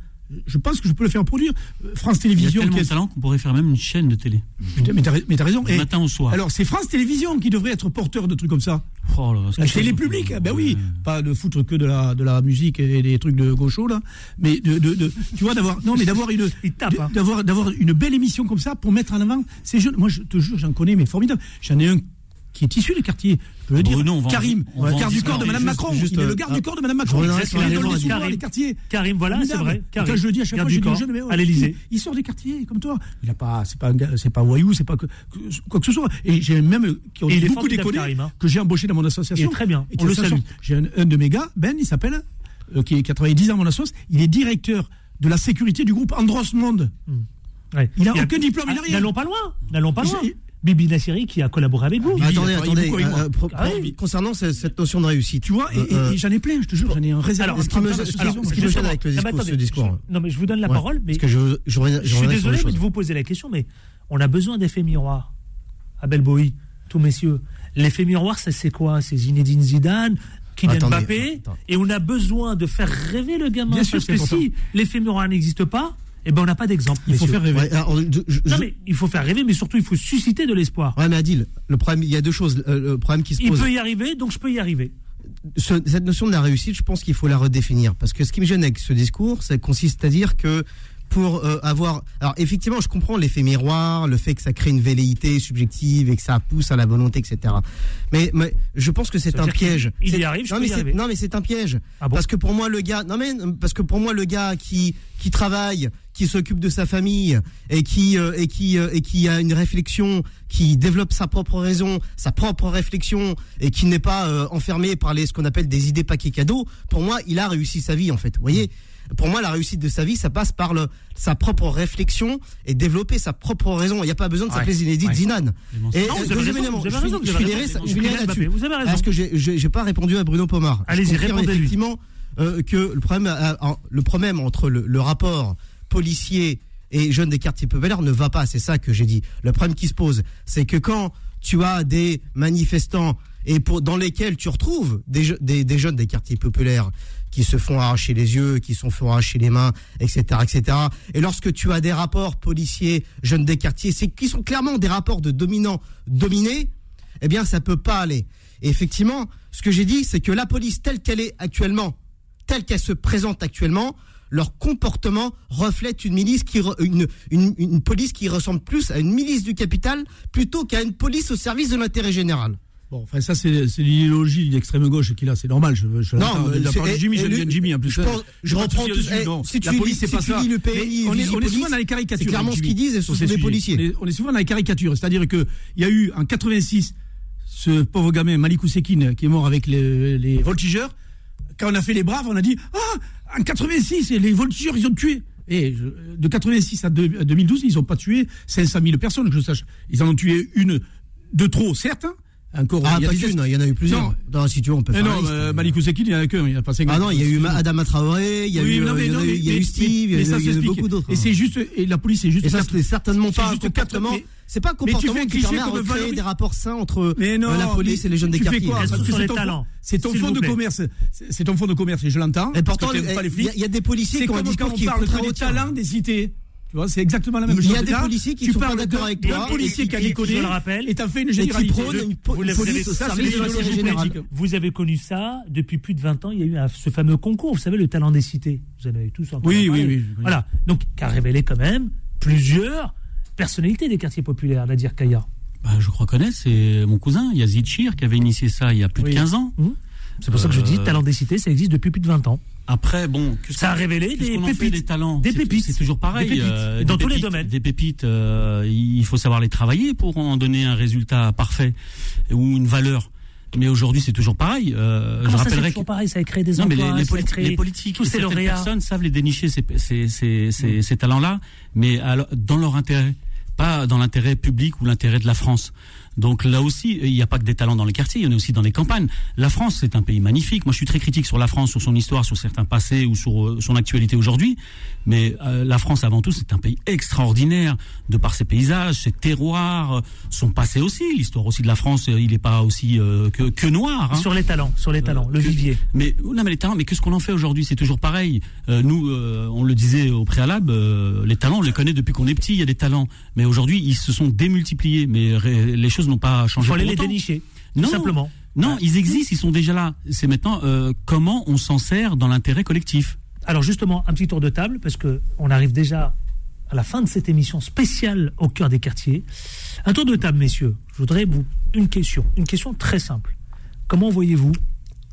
Je pense que je peux le faire produire. France Télévisions. Il y a tellement de talent qu'on pourrait faire même une chaîne de télé. Putain, mais t'as raison. Du matin au soir. Alors, c'est France Télévisions qui devrait être porteur de trucs comme ça. La télé publique, oui. Pas de foutre que de la musique et des trucs de gaucho, là. Mais tu vois, d'avoir une belle émission comme ça pour mettre en avant ces jeunes. Moi, je te jure, j'en connais, mais formidable. J'en ai un qui est issu du quartier. Je peux le dire. Non, Karim, le garde du corps de Madame Macron. Il est le garde du corps de Madame Macron. Karim, voilà, c'est vrai. Quand je le dis à chaque fois, j'ai des jeunes, mais à l'Élysée, il sort des quartiers comme toi. Il a pas, c'est pas voyou, c'est pas quoi que ce soit. Et j'ai même qui ont beaucoup déconné que j'ai embauché dans mon association. Très bien. On le salue. J'ai un de mes gars, Ben, il s'appelle, qui a travaillé 10 ans dans mon association. Il est directeur de la sécurité du groupe Andros Monde. Ouais. Il n'a aucun diplôme, il n'a rien. N'allons pas loin. Bibi Nasseri qui a collaboré avec vous. Attendez, concernant cette notion de réussite. Tu vois, et j'en ai plein, je te jure, j'en ai un réservé. Alors, ce qui me gêne avec le discours, non, mais je vous donne la parole, mais je suis désolé de vous poser la question, mais on a besoin d'effets miroirs. Abel Bowie, tous messieurs. L'effet miroir, ça c'est quoi ? C'est Zinedine Zidane, Kylian Mbappé, et on a besoin de faire rêver le gamin. Parce que si l'effet miroir n'existe pas, eh ben on n'a pas d'exemple. Il faut faire rêver. Non mais il faut faire rêver, mais surtout il faut susciter de l'espoir. Ouais, mais Adil, le problème, il y a deux choses. Le problème qui se pose. Il peut y arriver, donc je peux y arriver. Cette notion de la réussite, je pense qu'il faut la redéfinir, parce que ce qui me gêne avec ce discours, ça consiste à dire que pour avoir. Alors effectivement, je comprends l'effet miroir, le fait que ça crée une velléité subjective et que ça pousse à la volonté, etc. Mais je pense que c'est un piège. Il y arrive. Non mais c'est un piège. Ah bon ? Parce que pour moi le gars. Non mais parce que pour moi le gars qui travaille, qui s'occupe de sa famille et qui a une réflexion, qui développe sa propre raison, sa propre réflexion et qui n'est pas enfermé par ce qu'on appelle des idées paquets cadeaux. Pour moi, il a réussi sa vie en fait. Vous voyez. Pour moi, la réussite de sa vie, ça passe par sa propre réflexion et développer sa propre raison. Il n'y a pas besoin de s'appeler Zinedine Zidane. Et deuxième élément, je finirai là-dessus. Vous avez raison. Parce que j'ai pas répondu à Bruno Pomar. Allez-y, répondez-lui. Effectivement, que le problème entre le rapport policier et jeunes des quartiers populaires ne va pas. C'est ça que j'ai dit. Le problème qui se pose, c'est que quand tu as des manifestants et dans lesquels tu retrouves des jeunes des quartiers populaires qui se font arracher les yeux, qui se font arracher les mains, etc., etc. Et lorsque tu as des rapports policiers, jeunes des quartiers, qui sont clairement des rapports de dominants-dominés, eh bien, ça peut pas aller. Et effectivement, ce que j'ai dit, c'est que la police, telle qu'elle est actuellement, telle qu'elle se présente actuellement, leur comportement reflète une milice une police qui ressemble plus à une milice du capital plutôt qu'à une police au service de l'intérêt général. Bon, enfin, ça, c'est l'idéologie d'extrême gauche qu'il a, c'est normal. Non, il a parlé de Jimmy, j'aime bien Jimmy. En plus, je reprends tout ça. Si tu lis le pays, on est souvent dans les caricatures. C'est clairement ce qu'ils disent, ce sont des policiers. On est souvent dans les caricatures. C'est-à-dire qu'il y a eu, en 86, ce pauvre gamin, Malik Oussekine, qui est mort avec les Voltigeurs. Quand on a fait les braves, on a dit en 86, les Voltigeurs, ils ont tué. Et de 86 à 2012, ils n'ont pas tué 500 000 personnes, que je sache. Ils en ont tué une de trop, certes. Encore, il y en a eu plusieurs. Non, si tu veux, on peut faire un liste. Malik Oussekine, il n'y en a qu'un. Il y a eu Adama Traoré, il y a eu Steve, il y a eu beaucoup d'autres. Et c'est juste, et la police, c'est juste. Et ça, c'est certainement pas un comportement. C'est pas un comportement qui permet de créer des rapports sains entre la police et les jeunes des quartiers. C'est ton fonds de commerce. C'est ton fonds de commerce, et je l'entends. Et pourtant, il y a des policiers qui ont un discours qui parle très talent des cités. Tu vois, c'est exactement la même chose. Il y a des policiers qui ne sont pas d'accord avec toi. Un policier qui a déconné, et t'as fait une généralité. Vous avez connu ça depuis plus de 20 ans. Il y a eu ce fameux concours, vous savez, le talent des cités. Vous en avez tous entendu parler. Oui. Voilà. Donc, qui a révélé quand même plusieurs personnalités des quartiers populaires, Nadir Kaya. Bah, je crois connaître, c'est mon cousin, Yazid Chir, qui avait initié ça il y a plus de 15 ans. Mmh. C'est pour ça que je dis talent des cités, ça existe depuis plus de 20 ans. Après, bon, ça a révélé des pépites, des talents, des pépites. C'est toujours pareil. Dans tous les domaines. Des pépites, il faut savoir les travailler pour en donner un résultat parfait ou une valeur. Mais aujourd'hui, c'est toujours pareil. Je rappellerai que c'est toujours pareil, ça a créé des emplois. Non, mais les politiques, tous ces personnes savent les dénicher ces talents-là, mais dans leur intérêt, pas dans l'intérêt public ou l'intérêt de la France. Donc là aussi, il n'y a pas que des talents dans les quartiers, il y en a aussi dans les campagnes. La France, c'est un pays magnifique. Moi, je suis très critique sur la France, sur son histoire, sur certains passés ou sur son actualité aujourd'hui. Mais la France, avant tout, c'est un pays extraordinaire de par ses paysages, ses terroirs, son passé aussi. L'histoire aussi de la France, il n'est pas aussi que noir. Hein. Sur les talents, le vivier. Mais les talents, mais qu'est-ce qu'on en fait aujourd'hui ? C'est toujours pareil. Nous, on le disait au préalable, les talents, on les connaît depuis qu'on est petit. Il y a des talents, mais aujourd'hui, ils se sont démultipliés. Mais les choses n'ont pas changé. Il fallait les dénicher, tout simplement. Non, ils existent, ils sont déjà là. C'est maintenant comment on s'en sert dans l'intérêt collectif. Alors justement, un petit tour de table, parce qu'on arrive déjà à la fin de cette émission spéciale au cœur des quartiers, un tour de table, messieurs. Je voudrais vous une question très simple. Comment voyez-vous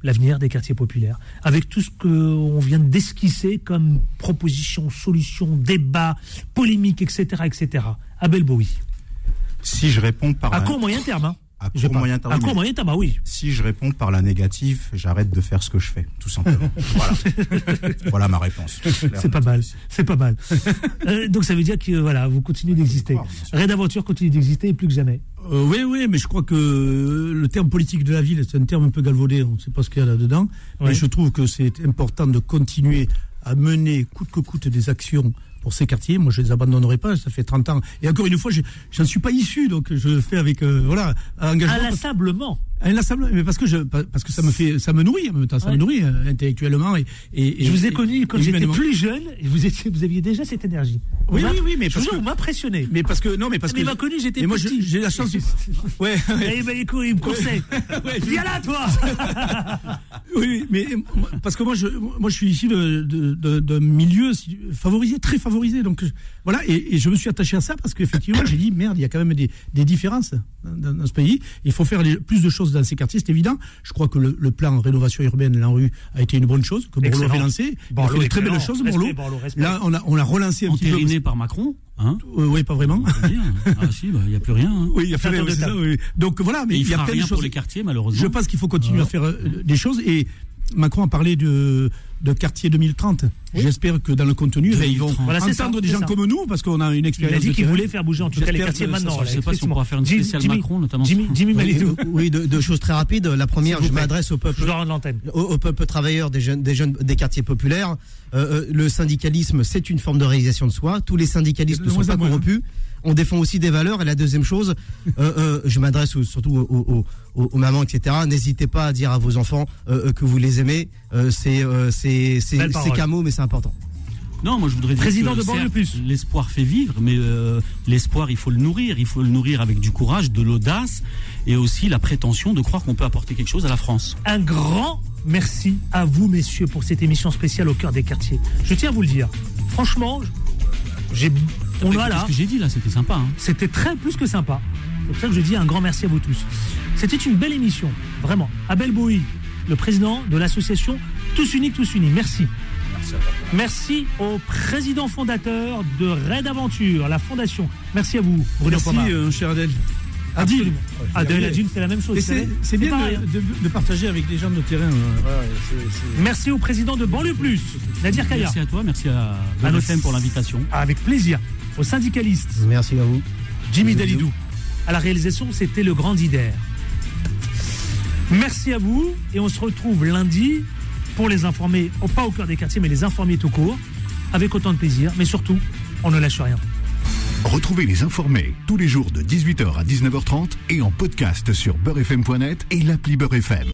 l'avenir des quartiers populaires, avec tout ce qu'on vient d'esquisser comme propositions, solutions, débats, polémiques, etc., etc.? Abel Bowie. Si je réponds par... À court moyen terme, oui. Si je réponds par la négative, j'arrête de faire ce que je fais, tout simplement. Voilà. Voilà ma réponse. C'est pas mal. Donc ça veut dire que voilà, vous continuez d'exister. Raid Aventure continue d'exister et plus que jamais. Oui, mais je crois que le terme politique de la ville, c'est un terme un peu galvaudé, on ne sait pas ce qu'il y a là-dedans. Ouais. Mais je trouve que c'est important de continuer à mener coûte que coûte des actions pour ces quartiers. Moi, je ne les abandonnerai pas, ça fait 30 ans. Et encore une fois, je n'en suis pas issu, donc je fais avec engagement. Inlassablement. Mais parce que ça me nourrit en même temps, me nourrit intellectuellement et je vous ai connu quand j'étais plus jeune et vous aviez déjà cette énergie. Oui, mais parce que vous m'impressionnez. Mais il m'a connu, j'étais petit. Moi, j'ai la chance. Ouais. Allez, ben, il me conseille. Viens là, toi. Oui, mais parce que moi je suis ici d'un milieu favorisé, très favorisé. Donc voilà, et je me suis attaché à ça parce qu'effectivement, j'ai dit merde, il y a quand même des différences dans ce pays. Il faut faire plus de choses dans ces quartiers, c'est évident. Je crois que le plan rénovation urbaine, l'ANRU, a été une bonne chose, que Borloo avait lancé. Borloo fait une très belle chose, Borloo. Là, on l'a relancé un petit peu. Entériné par Macron. Hein oui, pas vraiment. Ah si, il n'y a plus rien. Hein. Oui, il n'y a plus rien. Oui. Donc voilà, mais il y a plein de choses pour les quartiers, malheureusement. Je pense qu'il faut continuer à faire des choses. Et Macron a parlé de quartier 2030. Oui. J'espère que dans le contenu, ils vont entendre des gens comme nous, parce qu'on a une expérience. Il a dit qu'il voulait faire bouger en tout cas les quartiers maintenant. Je ne sais pas si on pourra faire une spéciale Macron, notamment. Jimmy Dalidou. Oui, deux choses très rapides. La première, je m'adresse au peuple. Je leur rends l'antenne. Au peuple travailleur des jeunes des quartiers populaires. Le syndicalisme, c'est une forme de réalisation de soi. Tous les syndicalistes ne sont pas corrompus. On défend aussi des valeurs. Et la deuxième chose, je m'adresse surtout aux mamans, etc. N'hésitez pas à dire à vos enfants que vous les aimez. C'est camo, mais c'est important. Non, moi je voudrais dire Président que de Banlieues Plus. L'espoir fait vivre, mais l'espoir, il faut le nourrir. Il faut le nourrir avec du courage, de l'audace et aussi la prétention de croire qu'on peut apporter quelque chose à la France. Un grand merci à vous, messieurs, pour cette émission spéciale au cœur des quartiers. Je tiens à vous le dire. Franchement, ce que j'ai dit là, c'était sympa. Hein. C'était très plus que sympa. C'est pour ça que je dis un grand merci à vous tous. C'était une belle émission, vraiment. Abel Bowie, le président de l'association Tous Uniques, Tous Unis. Merci. Merci au président fondateur de Raid Aventure, la fondation. Merci à vous, Bruno Pomar. Merci, cher Adèle. Adil. Adil, c'est la même chose. C'est bien de partager avec des gens de terrain. Merci au président de Banlieues Plus, Nadir Kaya. Merci à toi, merci à Beur FM pour l'invitation. Avec plaisir. Aux syndicalistes. Merci à vous. Jimmy Dalidou. À la réalisation, c'était le grand Ider. Merci à vous et on se retrouve lundi pour les informer, pas au cœur des quartiers, mais les informer tout court, avec autant de plaisir. Mais surtout, on ne lâche rien. Retrouvez les informés tous les jours de 18h à 19h30 et en podcast sur beurrefm.net et l'appli Beur FM.